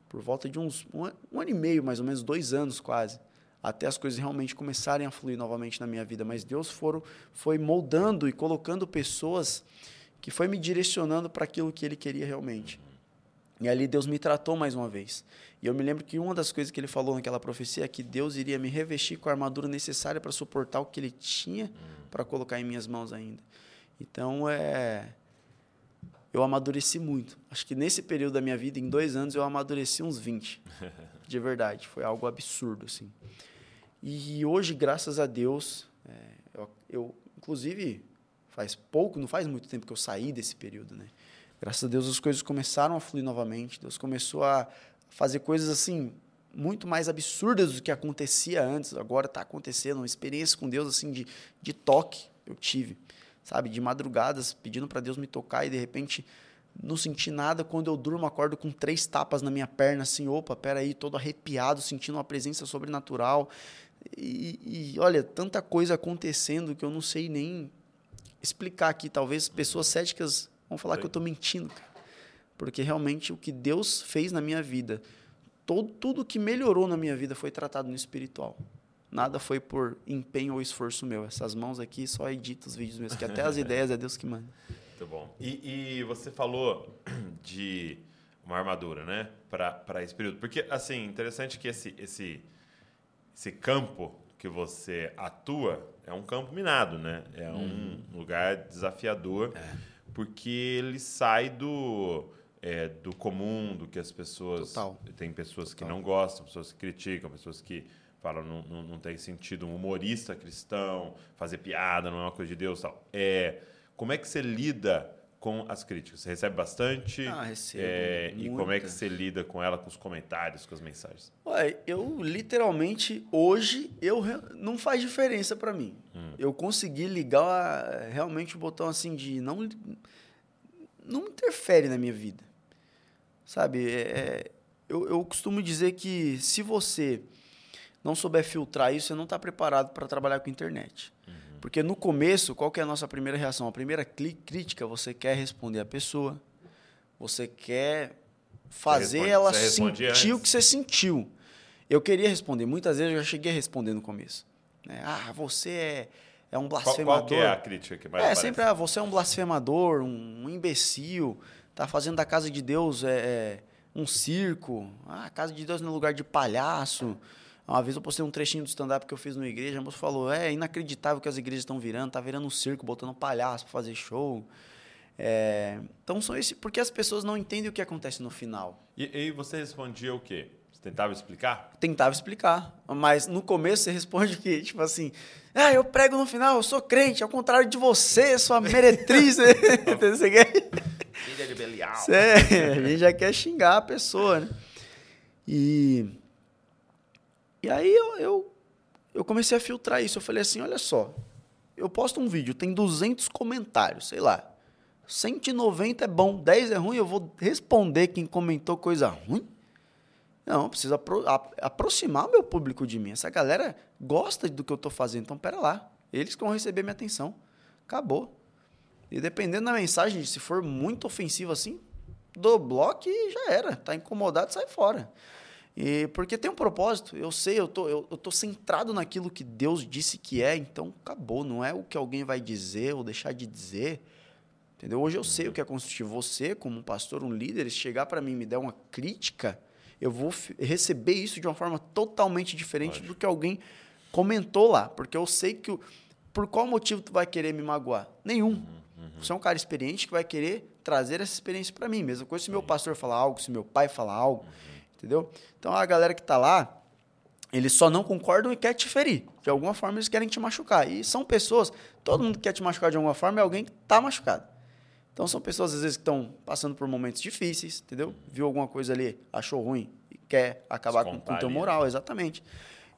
por volta de uns um, um ano e meio, mais ou menos, dois anos quase, até as coisas realmente começarem a fluir novamente na minha vida, mas Deus foram, foi moldando e colocando pessoas que foi me direcionando para aquilo que Ele queria realmente. E ali Deus me tratou mais uma vez. E eu me lembro que uma das coisas que ele falou naquela profecia é que Deus iria me revestir com a armadura necessária para suportar o que ele tinha para colocar em minhas mãos ainda. Então, é... eu amadureci muito. Acho que nesse período da minha vida, em dois anos, eu amadureci uns vinte. De verdade, foi algo absurdo, assim. E hoje, graças a Deus, é... eu, eu, inclusive, faz pouco, não faz muito tempo que eu saí desse período, né? Graças a Deus, as coisas começaram a fluir novamente. Deus começou a fazer coisas, assim, muito mais absurdas do que acontecia antes. Agora está acontecendo uma experiência com Deus, assim, de, de toque eu tive, sabe? De madrugadas, pedindo para Deus me tocar e, de repente, não senti nada. Quando eu durmo, acordo com três tapas na minha perna, assim, opa, peraí, todo arrepiado, sentindo uma presença sobrenatural. E, e olha, tanta coisa acontecendo que eu não sei nem explicar aqui. Talvez pessoas céticas... vão falar que eu estou mentindo, cara. Porque realmente o que Deus fez na minha vida, todo, tudo que melhorou na minha vida foi tratado no espiritual. Nada foi por empenho ou esforço meu. Essas mãos aqui só editam os vídeos meus, que até as ideias é Deus que manda. Muito bom. E, e você falou de uma armadura, né? Para esse período. Porque, assim, interessante que esse, esse, esse campo que você atua é um campo minado, né? É um hum. lugar desafiador. É. Porque ele sai do, é, do comum, do que as pessoas... Total. Tem pessoas Total. que não gostam, pessoas que criticam, pessoas que falam não, não, não tem sentido um humorista cristão, fazer piada, não é uma coisa de Deus e tal. É, como é que você lida com as críticas? Você recebe bastante? Ah, recebo. É, e como é que você lida com ela, com os comentários, com as mensagens? Ué, eu literalmente, hoje, eu, não faz diferença para mim. Hum. Eu consegui ligar a, realmente o botão assim de não, não interfere na minha vida. Sabe, é, eu, eu costumo dizer que se você não souber filtrar isso, você não está preparado para trabalhar com internet. Hum. Porque no começo, qual que é a nossa primeira reação? A primeira crítica, você quer responder a pessoa, você quer fazer responde, ela sentir antes. o que você sentiu. Eu queria responder, muitas vezes eu já cheguei a responder no começo. Né? Ah, você é, é um blasfemador. Qual que é a crítica que mais É, aparece? Sempre, ah, você é um blasfemador, um imbecil, tá fazendo da casa de Deus é, um circo, ah, a casa de Deus não é lugar de palhaço. Uma vez eu postei um trechinho do stand-up que eu fiz numa igreja, a moça falou, é inacreditável que as igrejas estão virando, tá virando um circo, botando palhaço para fazer show. É, então, são esse, porque as pessoas não entendem o que acontece no final. E, e você respondia o quê? Você tentava explicar? Tentava explicar, mas no começo você responde que, tipo assim, ah, eu prego no final, eu sou crente, ao contrário de você, sua meretriz. Você quer... Filha de Belial. Cê, a gente já quer xingar a pessoa, né? E... E aí eu, eu, eu comecei a filtrar isso. Eu falei assim, olha só, eu posto um vídeo, tem duzentos comentários, sei lá. cento e noventa é bom, dez é ruim, eu vou responder quem comentou coisa ruim? Não, eu preciso apro- a- aproximar o meu público de mim. Essa galera gosta do que eu estou fazendo, então pera lá. Eles que vão receber minha atenção. Acabou. E dependendo da mensagem, se for muito ofensiva assim, dou bloco e já era. Tá incomodado, sai fora. E porque tem um propósito, eu sei, eu tô, eu, eu tô centrado naquilo que Deus disse que é, então acabou, não é o que alguém vai dizer ou deixar de dizer, entendeu? Hoje eu sei o que é construtivo, você como um pastor, um líder, se chegar para mim e me der uma crítica, eu vou f- receber isso de uma forma totalmente diferente Pode. do que alguém comentou lá, porque eu sei que, o, por qual motivo tu vai querer me magoar? Nenhum, uhum. Você é um cara experiente que vai querer trazer essa experiência para mim, mesma coisa se meu pastor falar algo, se meu pai falar algo, uhum. Entendeu? Então, a galera que está lá, eles só não concordam e querem te ferir. De alguma forma, eles querem te machucar. E são pessoas... Todo mundo que quer te machucar de alguma forma é alguém que está machucado. Então, são pessoas, às vezes, que estão passando por momentos difíceis, entendeu? Viu alguma coisa ali, achou ruim e quer acabar com o teu moral, exatamente.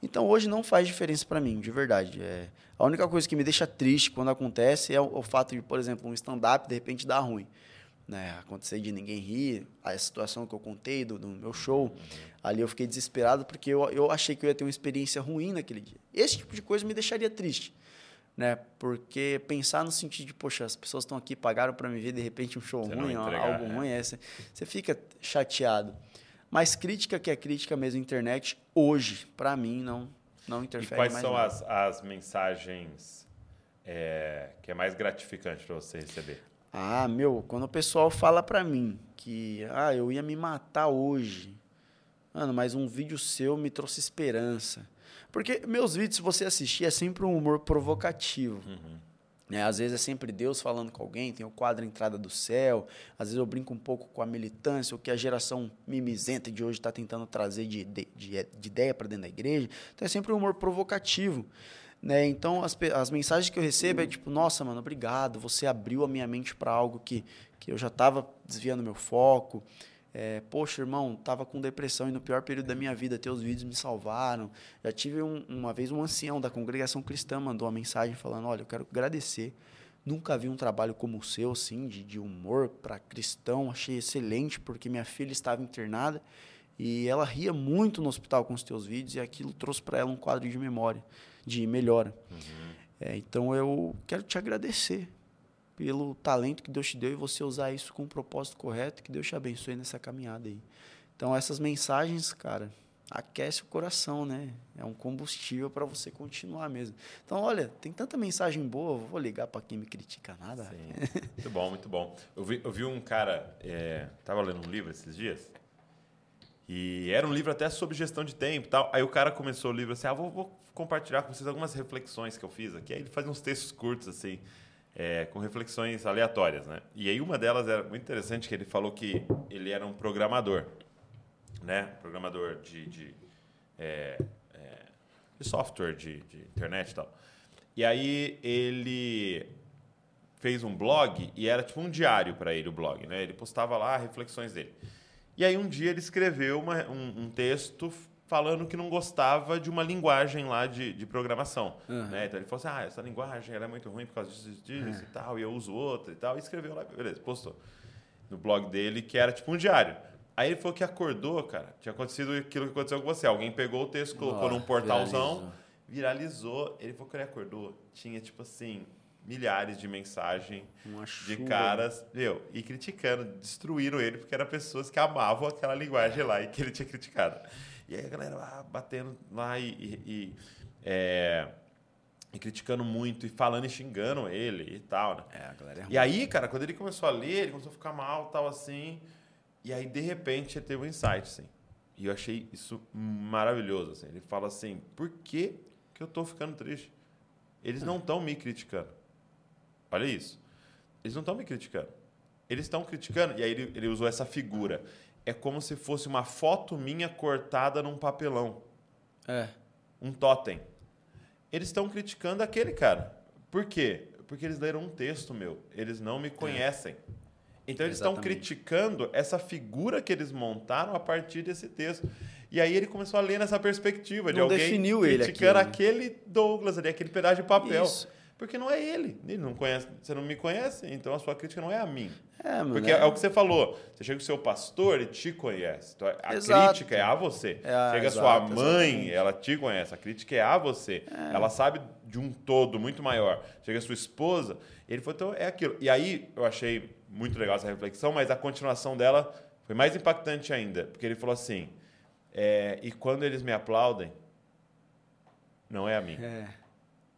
Então, hoje não faz diferença para mim, de verdade. É, a única coisa que me deixa triste quando acontece é o, o fato de, por exemplo, um stand-up, de repente, dar ruim. Né? Acontecer de ninguém rir, a situação que eu contei do, do meu show, ali eu fiquei desesperado porque eu, eu achei que eu ia ter uma experiência ruim naquele dia. Esse tipo de coisa me deixaria triste. Né? Porque pensar no sentido de, poxa, as pessoas estão aqui, pagaram para me ver, de repente um show ruim, entregar, algo né? ruim, é, você, você fica chateado. Mas crítica que é crítica mesmo, internet, hoje, para mim, não, não interfere mais. E quais mais são as, as mensagens é, que é mais gratificante para você receber? Ah, meu, quando o pessoal fala para mim que, ah, eu ia me matar hoje, mano, mas um vídeo seu me trouxe esperança. Porque meus vídeos, se você assistir, é sempre um humor provocativo. Uhum. Né? Às vezes é sempre Deus falando com alguém, tem o quadro Entrada do Céu, às vezes eu brinco um pouco com a militância, o que a geração mimizenta de hoje está tentando trazer de, de, de, de ideia para dentro da igreja. Então é sempre um humor provocativo. Né? Então as, as mensagens que eu recebo é tipo, nossa, mano, obrigado, você abriu a minha mente para algo que, que eu já estava desviando meu foco. É, poxa, irmão, estava com depressão e no pior período da minha vida, teus vídeos me salvaram. Já tive um, uma vez um ancião da congregação cristã mandou uma mensagem falando, olha, eu quero agradecer, nunca vi um trabalho como o seu, assim, de, de humor para cristão, achei excelente, porque minha filha estava internada e ela ria muito no hospital com os teus vídeos e aquilo trouxe para ela um quadro de memória, de melhora. Uhum. É, então, eu quero te agradecer pelo talento que Deus te deu e você usar isso com o propósito correto, que Deus te abençoe nessa caminada aí. Então, essas mensagens, cara, aquece o coração, né? É um combustível para você continuar mesmo. Então, olha, tem tanta mensagem boa, vou ligar para quem me critica nada. Sim. Muito bom, muito bom. Eu vi, eu vi um cara, é, tava lendo um livro esses dias, e era um livro até sobre gestão de tempo e tal. Aí o cara começou o livro assim, ah, vou, vou compartilhar com vocês algumas reflexões que eu fiz aqui. Aí ele faz uns textos curtos assim, É, com reflexões aleatórias, né? E aí uma delas era muito interessante, que ele falou que ele era um programador, né? Programador de, de, é, é, de software, de, de internet e tal. E aí ele fez um blog e era tipo um diário para ele o blog, né? Ele postava lá reflexões dele. E aí um dia ele escreveu uma, um, um texto falando que não gostava de uma linguagem lá de, de programação. Uhum. Né? Então ele falou assim, ah, essa linguagem ela é muito ruim por causa disso, disso uhum. e tal, e eu uso outra e tal. E escreveu lá, beleza, postou no blog dele, que era tipo um diário. Aí ele falou que acordou, cara, tinha acontecido aquilo que aconteceu com você. Alguém pegou o texto, colocou oh, num portalzão, viralizou. viralizou. Ele falou que ele acordou, tinha tipo assim, milhares de mensagens de caras, meu, e criticando, destruíram ele, porque eram pessoas que amavam aquela linguagem lá e que ele tinha criticado. E aí a galera lá batendo lá e, e, e, é, e criticando muito, e falando e xingando ele e tal, né? É, a galera é ruim. E aí, cara, quando ele começou a ler, ele começou a ficar mal, tal, assim. E aí, de repente, ele teve um insight, assim. E eu achei isso maravilhoso, assim. Ele fala assim, por que que eu tô ficando triste? Eles não estão me criticando. Olha isso. Eles não estão me criticando. Eles estão criticando. E aí ele, ele usou essa figura. É como se fosse uma foto minha cortada num papelão. É. Um totem. Eles estão criticando aquele cara. Por quê? Porque eles leram um texto meu. Eles não me conhecem. É. Então, eles estão criticando essa figura que eles montaram a partir desse texto. E aí ele começou a ler nessa perspectiva não de alguém definiu ele criticando aqui, né? Aquele Douglas ali, aquele pedaço de papel. Isso. Porque não é ele. Ele não conhece, você não me conhece, então a sua crítica não é a mim. É, mano, porque é, é o que você falou. Você chega com o seu pastor, ele te conhece. Então, a exato. Crítica é a você. É a, chega a sua mãe, exatamente. Ela te conhece. A crítica é a você. É. Ela sabe de um todo muito maior. Chega a sua esposa, ele falou, então é aquilo. E aí eu achei muito legal essa reflexão, mas a continuação dela foi mais impactante ainda. Porque ele falou assim, é, e quando eles me aplaudem, não é a mim. É.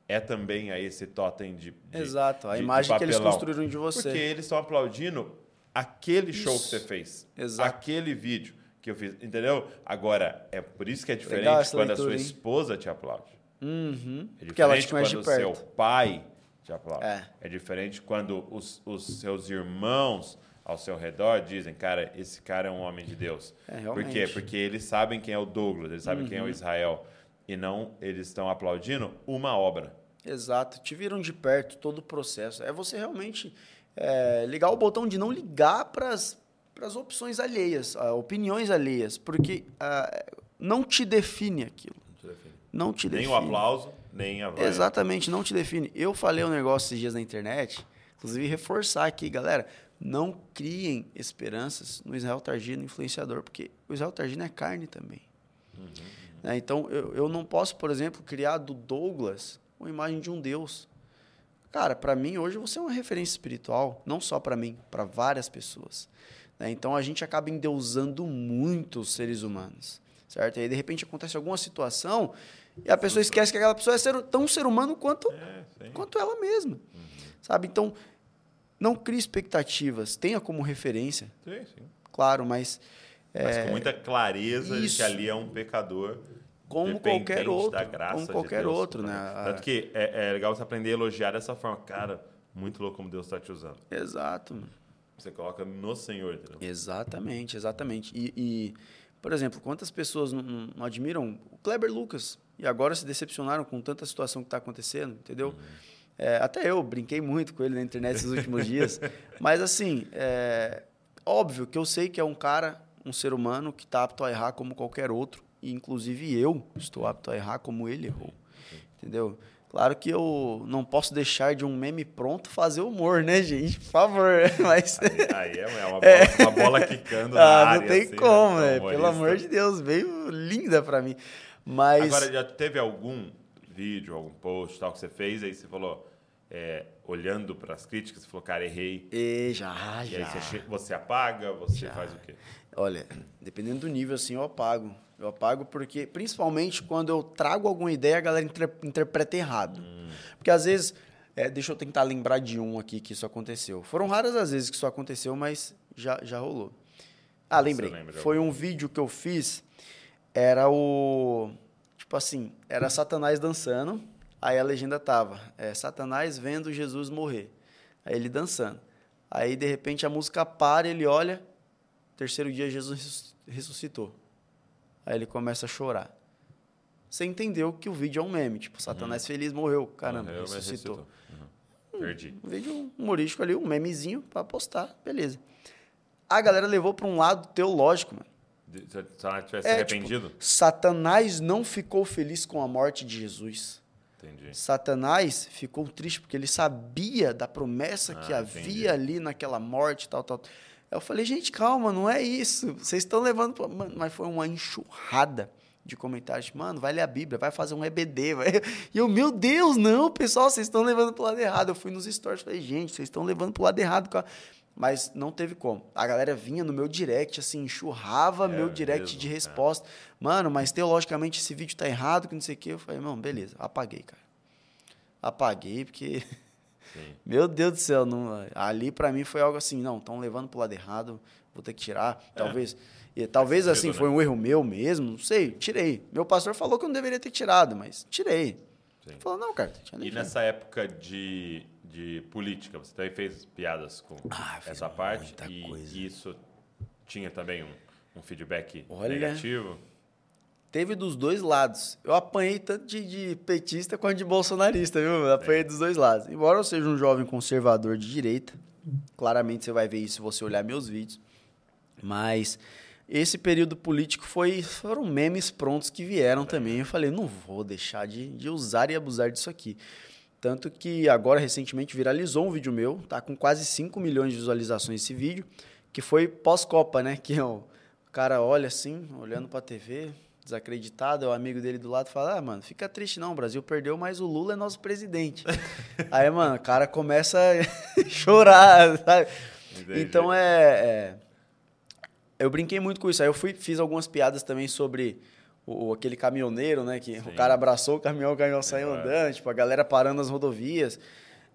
É também a esse totem de, de exato, a de, imagem de que eles construíram de você. Porque eles estão aplaudindo aquele isso. show que você fez, exato. Aquele vídeo que eu fiz, entendeu? Agora, é por isso que é diferente legal, quando leitura, a sua hein? Esposa te aplaude. Uhum. É diferente quando o seu pai te aplaude. É, é diferente quando os, os seus irmãos ao seu redor dizem, cara, esse cara é um homem de Deus. É, realmente. Por quê? Porque eles sabem quem é o Douglas, eles sabem uhum. quem é o Israel. E não, eles estão aplaudindo uma obra. Exato, te viram de perto todo o processo. É você realmente é, ligar o botão de não ligar para as opções alheias, opiniões alheias, porque uh, não te define aquilo. Não te define. Não te define. Nem o aplauso, nem a vaia. Exatamente, não te define. Eu falei um negócio esses dias na internet, inclusive reforçar aqui, galera, não criem esperanças no Israel Targino influenciador, porque o Israel Targino é carne também. Uhum. É, então, eu, eu não posso, por exemplo, criar do Douglas uma imagem de um Deus. Cara, para mim, hoje, você é uma referência espiritual, não só para mim, para várias pessoas. Né? Então, a gente acaba endeusando muito os seres humanos, certo? E aí, de repente, acontece alguma situação e a pessoa esquece que aquela pessoa é ser, tão ser humano quanto, é, quanto ela mesma, uhum. sabe? Então, não crie expectativas, tenha como referência. Sim, sim. Claro, mas... Mas com muita clareza de que ali é um pecador, como qualquer outro, da graça como qualquer de Deus, outro, né? Tanto que é, é legal você aprender a elogiar dessa forma. Cara, muito louco como Deus está te usando. Exato. Mano. Você coloca no Senhor, entendeu? Exatamente, exatamente. E, e por exemplo, quantas pessoas não, não admiram o Kleber Lucas e agora se decepcionaram com tanta situação que está acontecendo, entendeu? Uhum. É, até eu brinquei muito com ele na internet esses últimos dias. Mas assim, é, óbvio que eu sei que é um cara... um ser humano que está apto a errar como qualquer outro, e inclusive eu estou apto a errar como ele errou, entendeu? Claro que eu não posso deixar de um meme pronto fazer humor, né, gente? Por favor. Mas... Aí, aí é uma bola, é. Uma bola quicando na ah, área. Não tem assim, como, né? Pelo amor de Deus, veio linda para mim. Mas... Agora, já teve algum vídeo, algum post tal que você fez, aí você falou... É, olhando para as críticas, você falou, cara, errei. E já, e já. Aí você, você apaga, você já. Faz o quê? Olha, dependendo do nível, assim, eu apago. Eu apago porque, principalmente, quando eu trago alguma ideia, a galera inter- interpreta errado. Hum. Porque, às vezes, é, deixa eu tentar lembrar de um aqui que isso aconteceu. Foram raras as vezes que isso aconteceu, mas já, já rolou. Ah, lembrei. Foi um vídeo que eu fiz, era o... Tipo assim, era Satanás dançando... Aí a legenda tava, é, Satanás vendo Jesus morrer. Aí ele dançando. Aí, de repente, a música para, ele olha, terceiro dia Jesus ressuscitou. Aí ele começa a chorar. Você entendeu que o vídeo é um meme, tipo, Satanás uhum. feliz morreu, caramba, morreu, ressuscitou. ressuscitou. Uhum. Perdi. Um, um vídeo humorístico ali, um memezinho para postar, beleza. A galera levou para um lado teológico, mano. De, se Satanás tivesse é, arrependido? Tipo, Satanás não ficou feliz com a morte de Jesus. Entendi. Satanás ficou triste porque ele sabia da promessa ah, que havia entendi. ali naquela morte, tal, tal. Eu falei, gente, calma, não é isso. Vocês estão levando... Pra... Mano, mas foi uma enxurrada de comentários. Mano, vai ler a Bíblia, vai fazer um E B D. Vai... E eu, meu Deus, não, pessoal, vocês estão levando pro lado errado. Eu fui nos stories e falei, gente, vocês estão levando pro lado errado. Cara. Mas não teve como. A galera vinha no meu direct, assim, enxurrava é, meu direct mesmo, de resposta. É. Mano, mas teologicamente esse vídeo tá errado, que não sei o quê. Eu falei, mano, beleza, apaguei, cara. Apaguei, porque... Sim. Meu Deus do céu, não... ali pra mim foi algo assim, não, estão levando pro lado errado, vou ter que tirar, é. talvez... E, talvez, sentido, assim, né? Foi um erro meu mesmo, não sei, tirei. Meu pastor falou que eu não deveria ter tirado, mas tirei. Ele falou, não, cara. Tinha e nessa época de... de política, você também fez piadas com ah, essa parte e coisa. Isso tinha também um, um feedback Olha, negativo? Teve dos dois lados. Eu apanhei tanto de, de petista quanto de bolsonarista, viu? Eu apanhei é. dos dois lados. Embora eu seja um jovem conservador de direita, claramente você vai ver isso se você olhar meus vídeos, mas esse período político foi, foram memes prontos que vieram é. também. Eu falei, não vou deixar de, de usar e abusar disso aqui. Tanto que agora, recentemente, viralizou um vídeo meu, tá com quase cinco milhões de visualizações esse vídeo, que foi pós-Copa, né? Que ó, o cara olha assim, olhando pra T V, desacreditado, o amigo dele do lado fala, ah, mano, fica triste não, o Brasil perdeu, mas o Lula é nosso presidente. Aí, mano, o cara começa a chorar, sabe? Entendi. Então, é, é... Eu brinquei muito com isso. Aí eu fui, fiz algumas piadas também sobre... O, aquele caminhoneiro, né? Que Sim. o cara abraçou o caminhão, o caminhão saiu é. andando, tipo, a galera parando nas rodovias.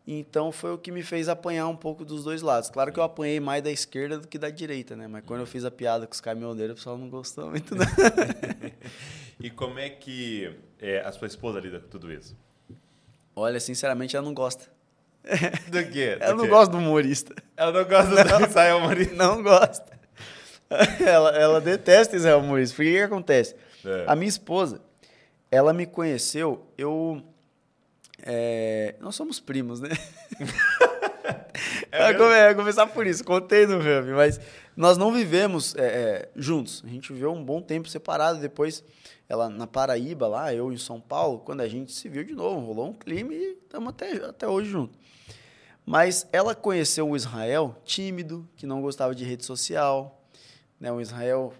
Então, foi o que me fez apanhar um pouco dos dois lados. Claro que eu apanhei mais da esquerda do que da direita, né? Mas quando eu fiz a piada com os caminhoneiros, o pessoal não gostou muito, não. E como é que é, a sua esposa lida com tudo isso? Olha, sinceramente, ela não gosta. Do quê? Do ela não quê? gosta do humorista. Ela não gosta não, do Israel humorista? Não gosta. Ela, ela detesta Israel humorista. Por que que acontece? É. A minha esposa, ela me conheceu, eu... É, nós somos primos, né? É, eu ia começar por isso, contei no Rami, mas nós não vivemos é, juntos. A gente viveu um bom tempo separado, depois ela na Paraíba, lá, eu em São Paulo, quando a gente se viu de novo, rolou um clima e estamos até, até hoje juntos. Mas ela conheceu o Israel tímido, que não gostava de rede social, né? O Israel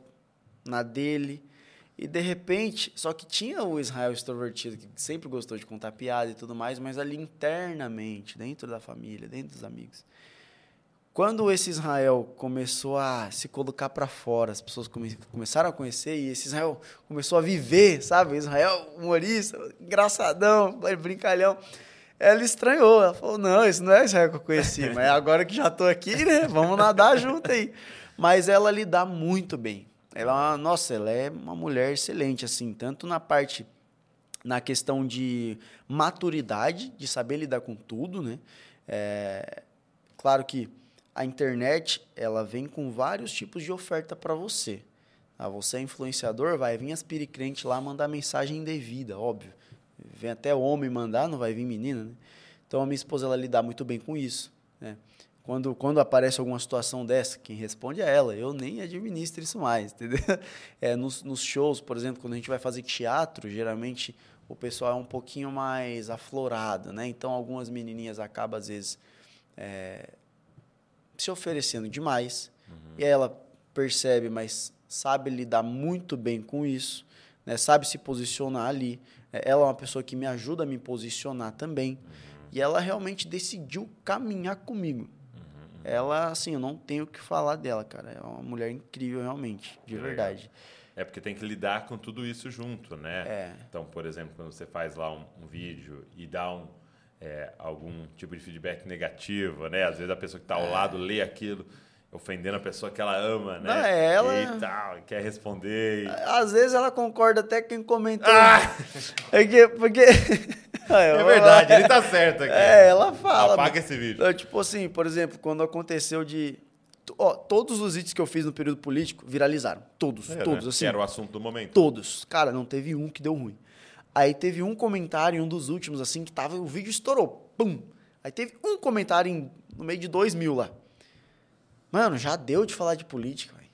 na dele. E, de repente, só que tinha o Israel extrovertido, que sempre gostou de contar piada e tudo mais, mas ali internamente, dentro da família, dentro dos amigos. Quando esse Israel começou a se colocar para fora, as pessoas come- começaram a conhecer, e esse Israel começou a viver, sabe? Israel, humorista, engraçadão, brincalhão. Ela estranhou, ela falou, não, isso não é Israel que eu conheci, mas agora que já estou aqui, né? Vamos nadar junto aí. Mas ela lida muito bem. Ela é uma, nossa, ela é uma mulher excelente, assim, tanto na parte, na questão de maturidade, de saber lidar com tudo, né? É, claro que a internet, ela vem com vários tipos de oferta para você. Ah, você é influenciador, vai vir as piricrentes lá mandar mensagem indevida, óbvio. Vem até homem mandar, não vai vir menina, né? Então, a minha esposa, ela lida muito bem com isso, né? Quando, quando aparece alguma situação dessa, quem responde é ela. Eu nem administro isso mais, entendeu? É, nos, nos shows, por exemplo, quando a gente vai fazer teatro, geralmente o pessoal é um pouquinho mais aflorado, né? Então, algumas menininhas acabam, às vezes, é, se oferecendo demais. Uhum. E ela percebe, mas sabe lidar muito bem com isso, né? Sabe se posicionar ali. Ela é uma pessoa que me ajuda a me posicionar também. Uhum. E ela realmente decidiu caminhar comigo. Ela, assim, eu não tenho o que falar dela, cara. É uma mulher incrível, realmente, de que verdade. Legal. É porque tem que lidar com tudo isso junto, né? É. Então, por exemplo, quando você faz lá um, um vídeo e dá um, é, algum tipo de feedback negativo, né? Às vezes a pessoa que está ao é. lado lê aquilo, ofendendo a pessoa que ela ama, né? Não, ela... E tal, quer responder. E... Às vezes ela concorda até quem comentou. Ah! É que, porque... É verdade, ele tá certo aqui. É, ela fala. Apaga esse vídeo. Tipo assim, por exemplo, quando aconteceu de... Ó, todos os vídeos que eu fiz no período político viralizaram. Todos, é, todos. Né? Assim, que era o assunto do momento. Todos. Cara, não teve um que deu ruim. Aí teve um comentário em um dos últimos, assim, que tava... O vídeo estourou. Pum! Aí teve um comentário em, no meio de dois mil lá. Mano, já deu de falar de política, velho.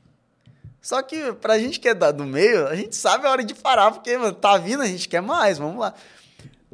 Só que pra gente que é do meio, a gente sabe a hora de parar, porque, mano, tá vindo, a gente quer mais, vamos lá.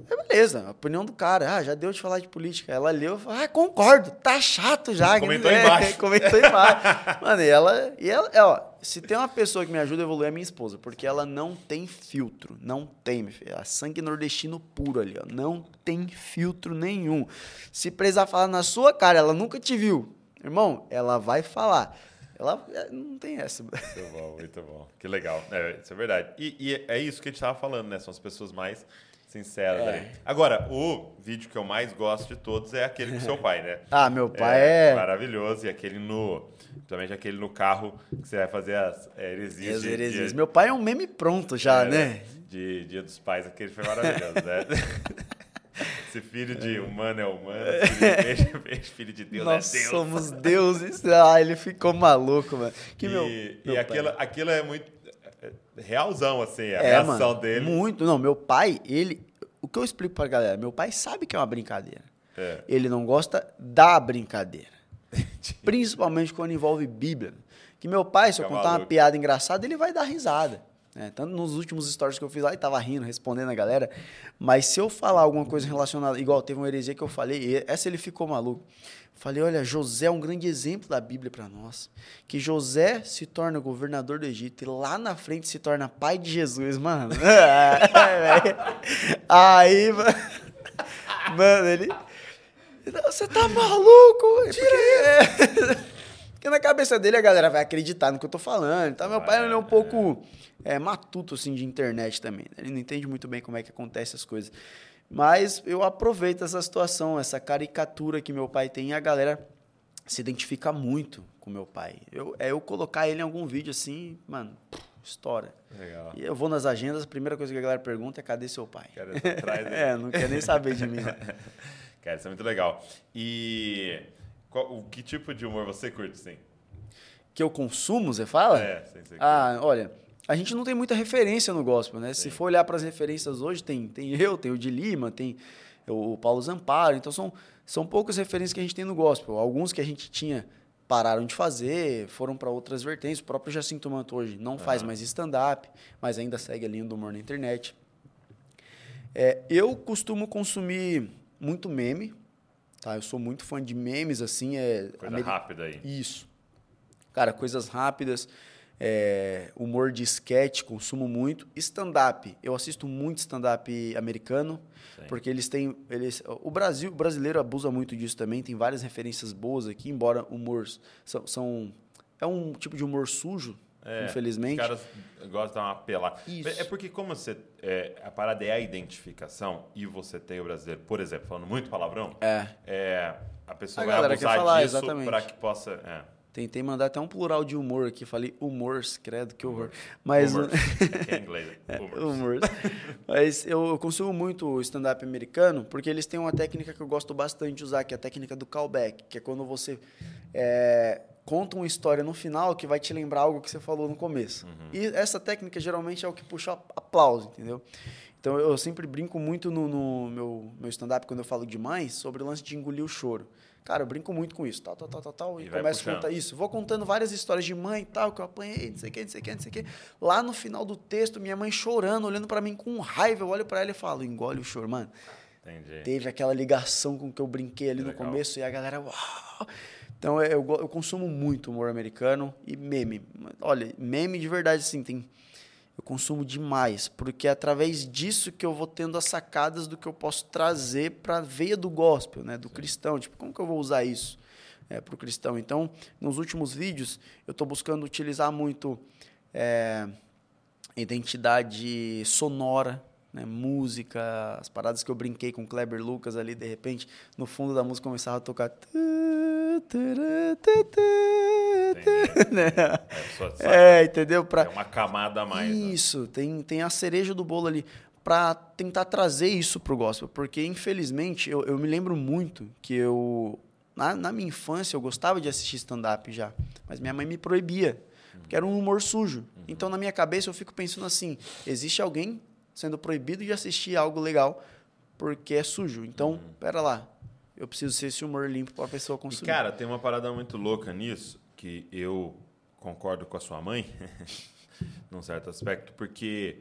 É beleza, a opinião do cara, ah, já deu de falar de política. Ela leu e falou, ah, concordo, tá chato já. Comentou é, embaixo. Comentou embaixo. Mano, e ela, e ela, ó, se tem uma pessoa que me ajuda a evoluir é minha esposa, porque ela não tem filtro, não tem, meu filho. Ela é sangue nordestino puro ali, ó, não tem filtro nenhum. Se precisar falar na sua cara, ela nunca te viu, irmão, ela vai falar. Ela não tem essa. Muito bom, muito bom. Que legal. É, isso é verdade. E, e é isso que a gente estava falando, né? São as pessoas mais... Sincero, é. Né? Agora, o vídeo que eu mais gosto de todos é aquele com seu pai, né? Ah, meu pai é... é... Maravilhoso. E aquele no... Principalmente aquele no carro que você vai fazer as heresias. As heresias. De... Meu pai é um meme pronto já, é, né? De Dia dos Pais, aquele foi maravilhoso, né? Esse filho de humano é humano, filho de peixe, filho de Deus Nós é Deus. Nós somos deuses. Ah, ele ficou maluco, mano. Que e meu, e meu aquilo, aquilo é muito... Realzão, assim, a é, reação mano, dele. Muito. Não, meu pai, ele... O que eu explico pra galera? Meu pai sabe que é uma brincadeira. É. Ele não gosta da brincadeira. Principalmente quando envolve Bíblia. Que meu pai, se eu contar maluco. uma piada engraçada, ele vai dar risada. Né? Tanto nos últimos stories que eu fiz lá, ele tava rindo, respondendo a galera. Mas se eu falar alguma coisa relacionada... Igual teve uma heresia que eu falei, e essa ele ficou maluco. Falei, olha, José é um grande exemplo da Bíblia para nós. Que José se torna governador do Egito e lá na frente se torna pai de Jesus, mano. Aí, mano... Mano, ele... Você tá maluco? Tira ele! Porque na cabeça dele a galera vai acreditar no que eu tô falando. Então, meu pai ele é um pouco é, matuto, assim, de internet também. Ele não entende muito bem como é que acontecem as coisas. Mas eu aproveito essa situação, essa caricatura que meu pai tem. E a galera se identifica muito com meu pai. Eu, é eu colocar ele em algum vídeo assim, mano, estoura. Legal. E eu vou nas agendas, a primeira coisa que a galera pergunta é cadê seu pai? Cara, tá atrás, né? É, não quer nem saber de mim. Cara, isso é muito legal. E qual, o que tipo de humor você curte, sim? Que eu consumo, você fala? É, sem ser. Ah, olha... A gente não tem muita referência no gospel, né? Sim. Se for olhar para as referências hoje, tem, tem eu, tem o de Lima, tem o Paulo Zamparo. Então, são, são poucas referências que a gente tem no gospel. Alguns que a gente tinha pararam de fazer, foram para outras vertentes. O próprio Jacinto Manto hoje não faz uhum. mais stand-up, mas ainda segue a linha do humor na internet. É, eu costumo consumir muito meme, tá? Eu sou muito fã de memes, assim... É coisa amer... rápida aí. Isso. Cara, coisas rápidas, é, humor de sketch, consumo muito. Stand-up, eu assisto muito stand-up americano, sim, porque eles têm... Eles, o Brasil, o brasileiro abusa muito disso também, tem várias referências boas aqui, embora humor... São, são, é um tipo de humor sujo, é, infelizmente. Os caras gostam de dar uma pelada. Isso. É porque como você... É, a parada é a identificação e você tem o brasileiro, por exemplo, falando muito palavrão, é, é, a pessoa a vai abusar falar, disso para que possa... É. Tentei mandar até um plural de humor aqui. Falei humors, credo, que horror. Mas, humors. É inglês, né? Humors. Humors. Mas eu, eu consumo muito stand-up americano, porque eles têm uma técnica que eu gosto bastante de usar, que é a técnica do callback, que é quando você é, conta uma história no final que vai te lembrar algo que você falou no começo. Uhum. E essa técnica geralmente é o que puxa aplauso, entendeu? Então, eu sempre brinco muito no, no meu, meu stand-up, quando eu falo demais, sobre o lance de engolir o choro. Cara, eu brinco muito com isso, tal, tal, tal, tal, tal, e, e começo puxando. A contar isso. Vou contando várias histórias de mãe e tal, que eu apanhei, não sei o que, não sei o que, não sei o que. Lá no final do texto, minha mãe chorando, olhando pra mim com raiva, eu olho pra ela e falo, engole o choro, mano. Entendi. Teve aquela ligação com que eu brinquei ali legal. No começo, e a galera, uau! Então, eu, eu consumo muito humor americano e meme. Olha, meme de verdade, assim, tem... Eu consumo demais, porque é através disso que eu vou tendo as sacadas do que eu posso trazer para a veia do gospel, né? Do sim. cristão. Tipo, como que eu vou usar isso é, para o cristão? Então, nos últimos vídeos, eu estou buscando utilizar muito é, identidade sonora, né? Música, as paradas que eu brinquei com o Kleber Lucas ali, de repente, no fundo da música começava a tocar... Né? É, é, entendeu? Pra... É uma camada a mais. Isso, né? tem, tem a cereja do bolo ali para tentar trazer isso pro gospel, porque infelizmente eu, eu me lembro muito que eu na, na minha infância eu gostava de assistir stand-up já, mas minha mãe me proibia, uhum. porque era um humor sujo. Uhum. Então na minha cabeça eu fico pensando assim, existe alguém sendo proibido de assistir algo legal porque é sujo. Então, uhum. pera lá. Eu preciso ser esse humor limpo para a pessoa consumir. E, cara, tem uma parada muito louca nisso, que eu concordo com a sua mãe, num certo aspecto, porque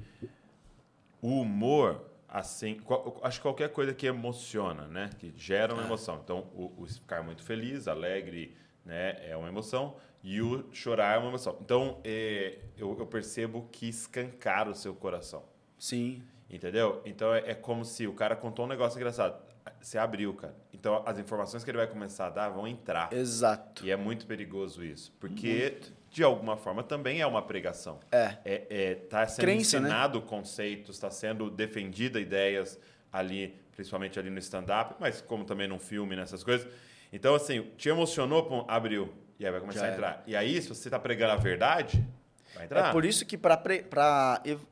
o humor, assim, qual, acho que qualquer coisa que emociona, né? Que gera uma emoção. Então, o, o ficar muito feliz, alegre, né? É uma emoção. E o chorar é uma emoção. Então, é, eu, eu percebo que escancar o seu coração. Sim. Entendeu? Então, é, é como se o cara contou um negócio engraçado. Você abriu, cara. Então, as informações que ele vai começar a dar vão entrar. Exato. E é muito perigoso isso. Porque, muito. De alguma forma, também é uma pregação. É. É, é, tá sendo crença, ensinado, né? Conceitos, está sendo defendida ideias ali, principalmente ali no stand-up, mas como também num filme, nessas coisas. Então, assim, te emocionou, pum, abriu. E aí vai começar já a entrar. É. E aí, se você está pregando a verdade... É por isso que para pre...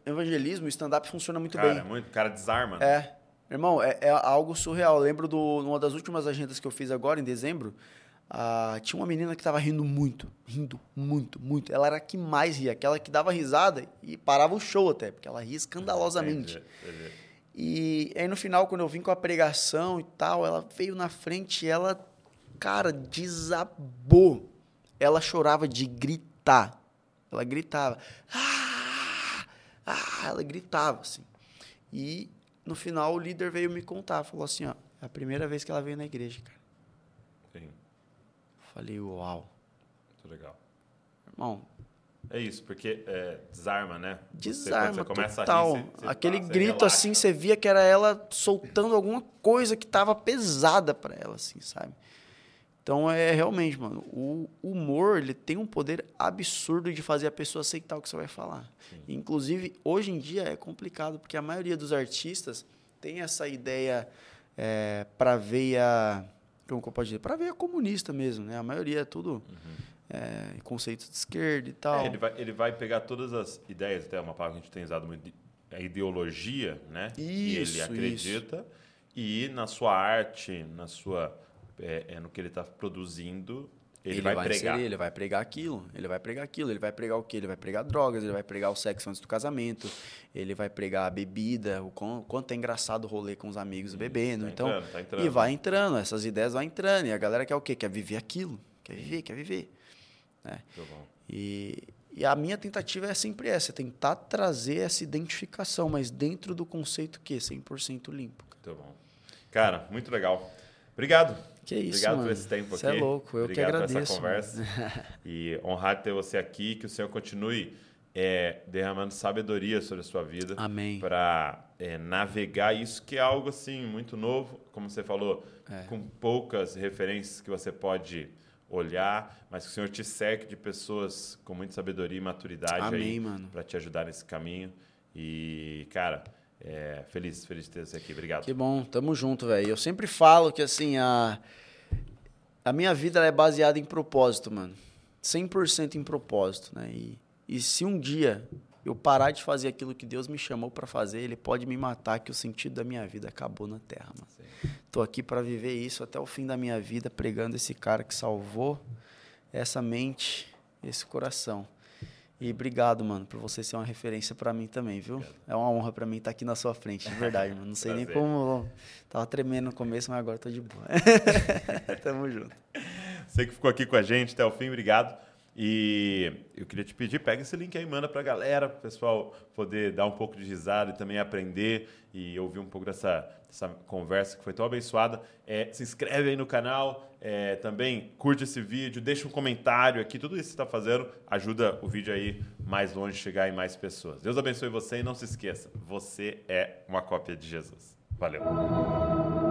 evangelismo, o stand-up funciona muito, cara, bem. Muito, o cara desarma. É. Né? Irmão, é, é algo surreal. Eu lembro de uma das últimas agendas que eu fiz agora, em dezembro, ah, tinha uma menina que estava rindo muito, rindo muito, muito. Ela era a que mais ria, aquela que dava risada e parava o show até, porque ela ria escandalosamente. Entendi, entendi. E aí, no final, quando eu vim com a pregação e tal, ela veio na frente e ela, cara, desabou. Ela chorava de gritar. Ela gritava. Ah, ah, ela gritava, assim. E, no final, o líder veio me contar. Falou assim, ó, é a primeira vez que ela veio na igreja, cara. Sim. Falei, uau. Muito legal. Irmão. É isso, porque é, desarma, né? Desarma, você, você começa total. A rir, você, você aquele tá, grito, relaxa. Assim, você via que era ela soltando alguma coisa que estava pesada para ela, assim, sabe? Então, é realmente, mano, o humor, ele tem um poder absurdo de fazer a pessoa aceitar o que você vai falar. Sim. Inclusive, hoje em dia é complicado, porque a maioria dos artistas tem essa ideia é, para veia, como que eu posso dizer? Para veia comunista mesmo, né? A maioria é tudo uhum. é, conceito de esquerda e tal. É, ele, vai, ele vai pegar todas as ideias, até uma palavra que a gente tem usado muito, a ideologia, né? Isso, que ele acredita, isso. E na sua arte, na sua... É, é no que ele está produzindo, Ele, ele vai, vai pregar. Inserir, ele vai pregar aquilo, ele vai pregar aquilo, ele vai pregar o quê? Ele vai pregar drogas, ele vai pregar o sexo antes do casamento, ele vai pregar a bebida, o quanto é engraçado o rolê com os amigos bebendo. Tá então, entrando, tá entrando. E vai entrando, essas ideias vão entrando. E a galera quer o quê? Quer viver aquilo, quer viver, quer viver. É. Muito bom. E, e a minha tentativa é sempre essa, tentar trazer essa identificação, mas dentro do conceito que é cem por cento limpo. Muito bom. Cara, muito legal. Obrigado. Que isso, Obrigado mano. por esse tempo você aqui. Você é louco, eu Obrigado que agradeço. Obrigado por essa conversa. E honrado ter você aqui, que o Senhor continue é, derramando sabedoria sobre a sua vida. Amém. Para é, navegar isso, que é algo assim muito novo, como você falou, é. com poucas referências que você pode olhar, mas que o Senhor te cerque de pessoas com muita sabedoria e maturidade. Amém, aí, mano. Para te ajudar nesse caminho. E, cara... É, feliz, feliz de ter você aqui, obrigado. Que bom, tamo junto, velho. Eu sempre falo que assim, a, a minha vida ela é baseada em propósito, mano. cem por cento em propósito, né? E, e se um dia eu parar de fazer aquilo que Deus me chamou pra fazer, Ele pode me matar, que o sentido da minha vida acabou na Terra, mano. Sim. Tô aqui pra viver isso até o fim da minha vida, pregando esse cara que salvou essa mente, esse coração. E obrigado, mano, por você ser uma referência pra mim também, viu? Obrigado. É uma honra pra mim estar aqui na sua frente, de verdade, mano. Não sei nem como... Tava tremendo no começo, mas agora tô de boa. Tamo junto. Você que ficou aqui com a gente até o fim, obrigado. E eu queria te pedir, pega esse link aí, manda pra galera, pro pessoal poder dar um pouco de risada e também aprender e ouvir um pouco dessa, dessa conversa que foi tão abençoada. É, se inscreve aí no canal... É, também curte esse vídeo, deixa um comentário aqui, tudo isso que você está fazendo ajuda o vídeo aí mais longe, chegar em mais pessoas. Deus abençoe você e não se esqueça, você é uma cópia de Jesus. Valeu!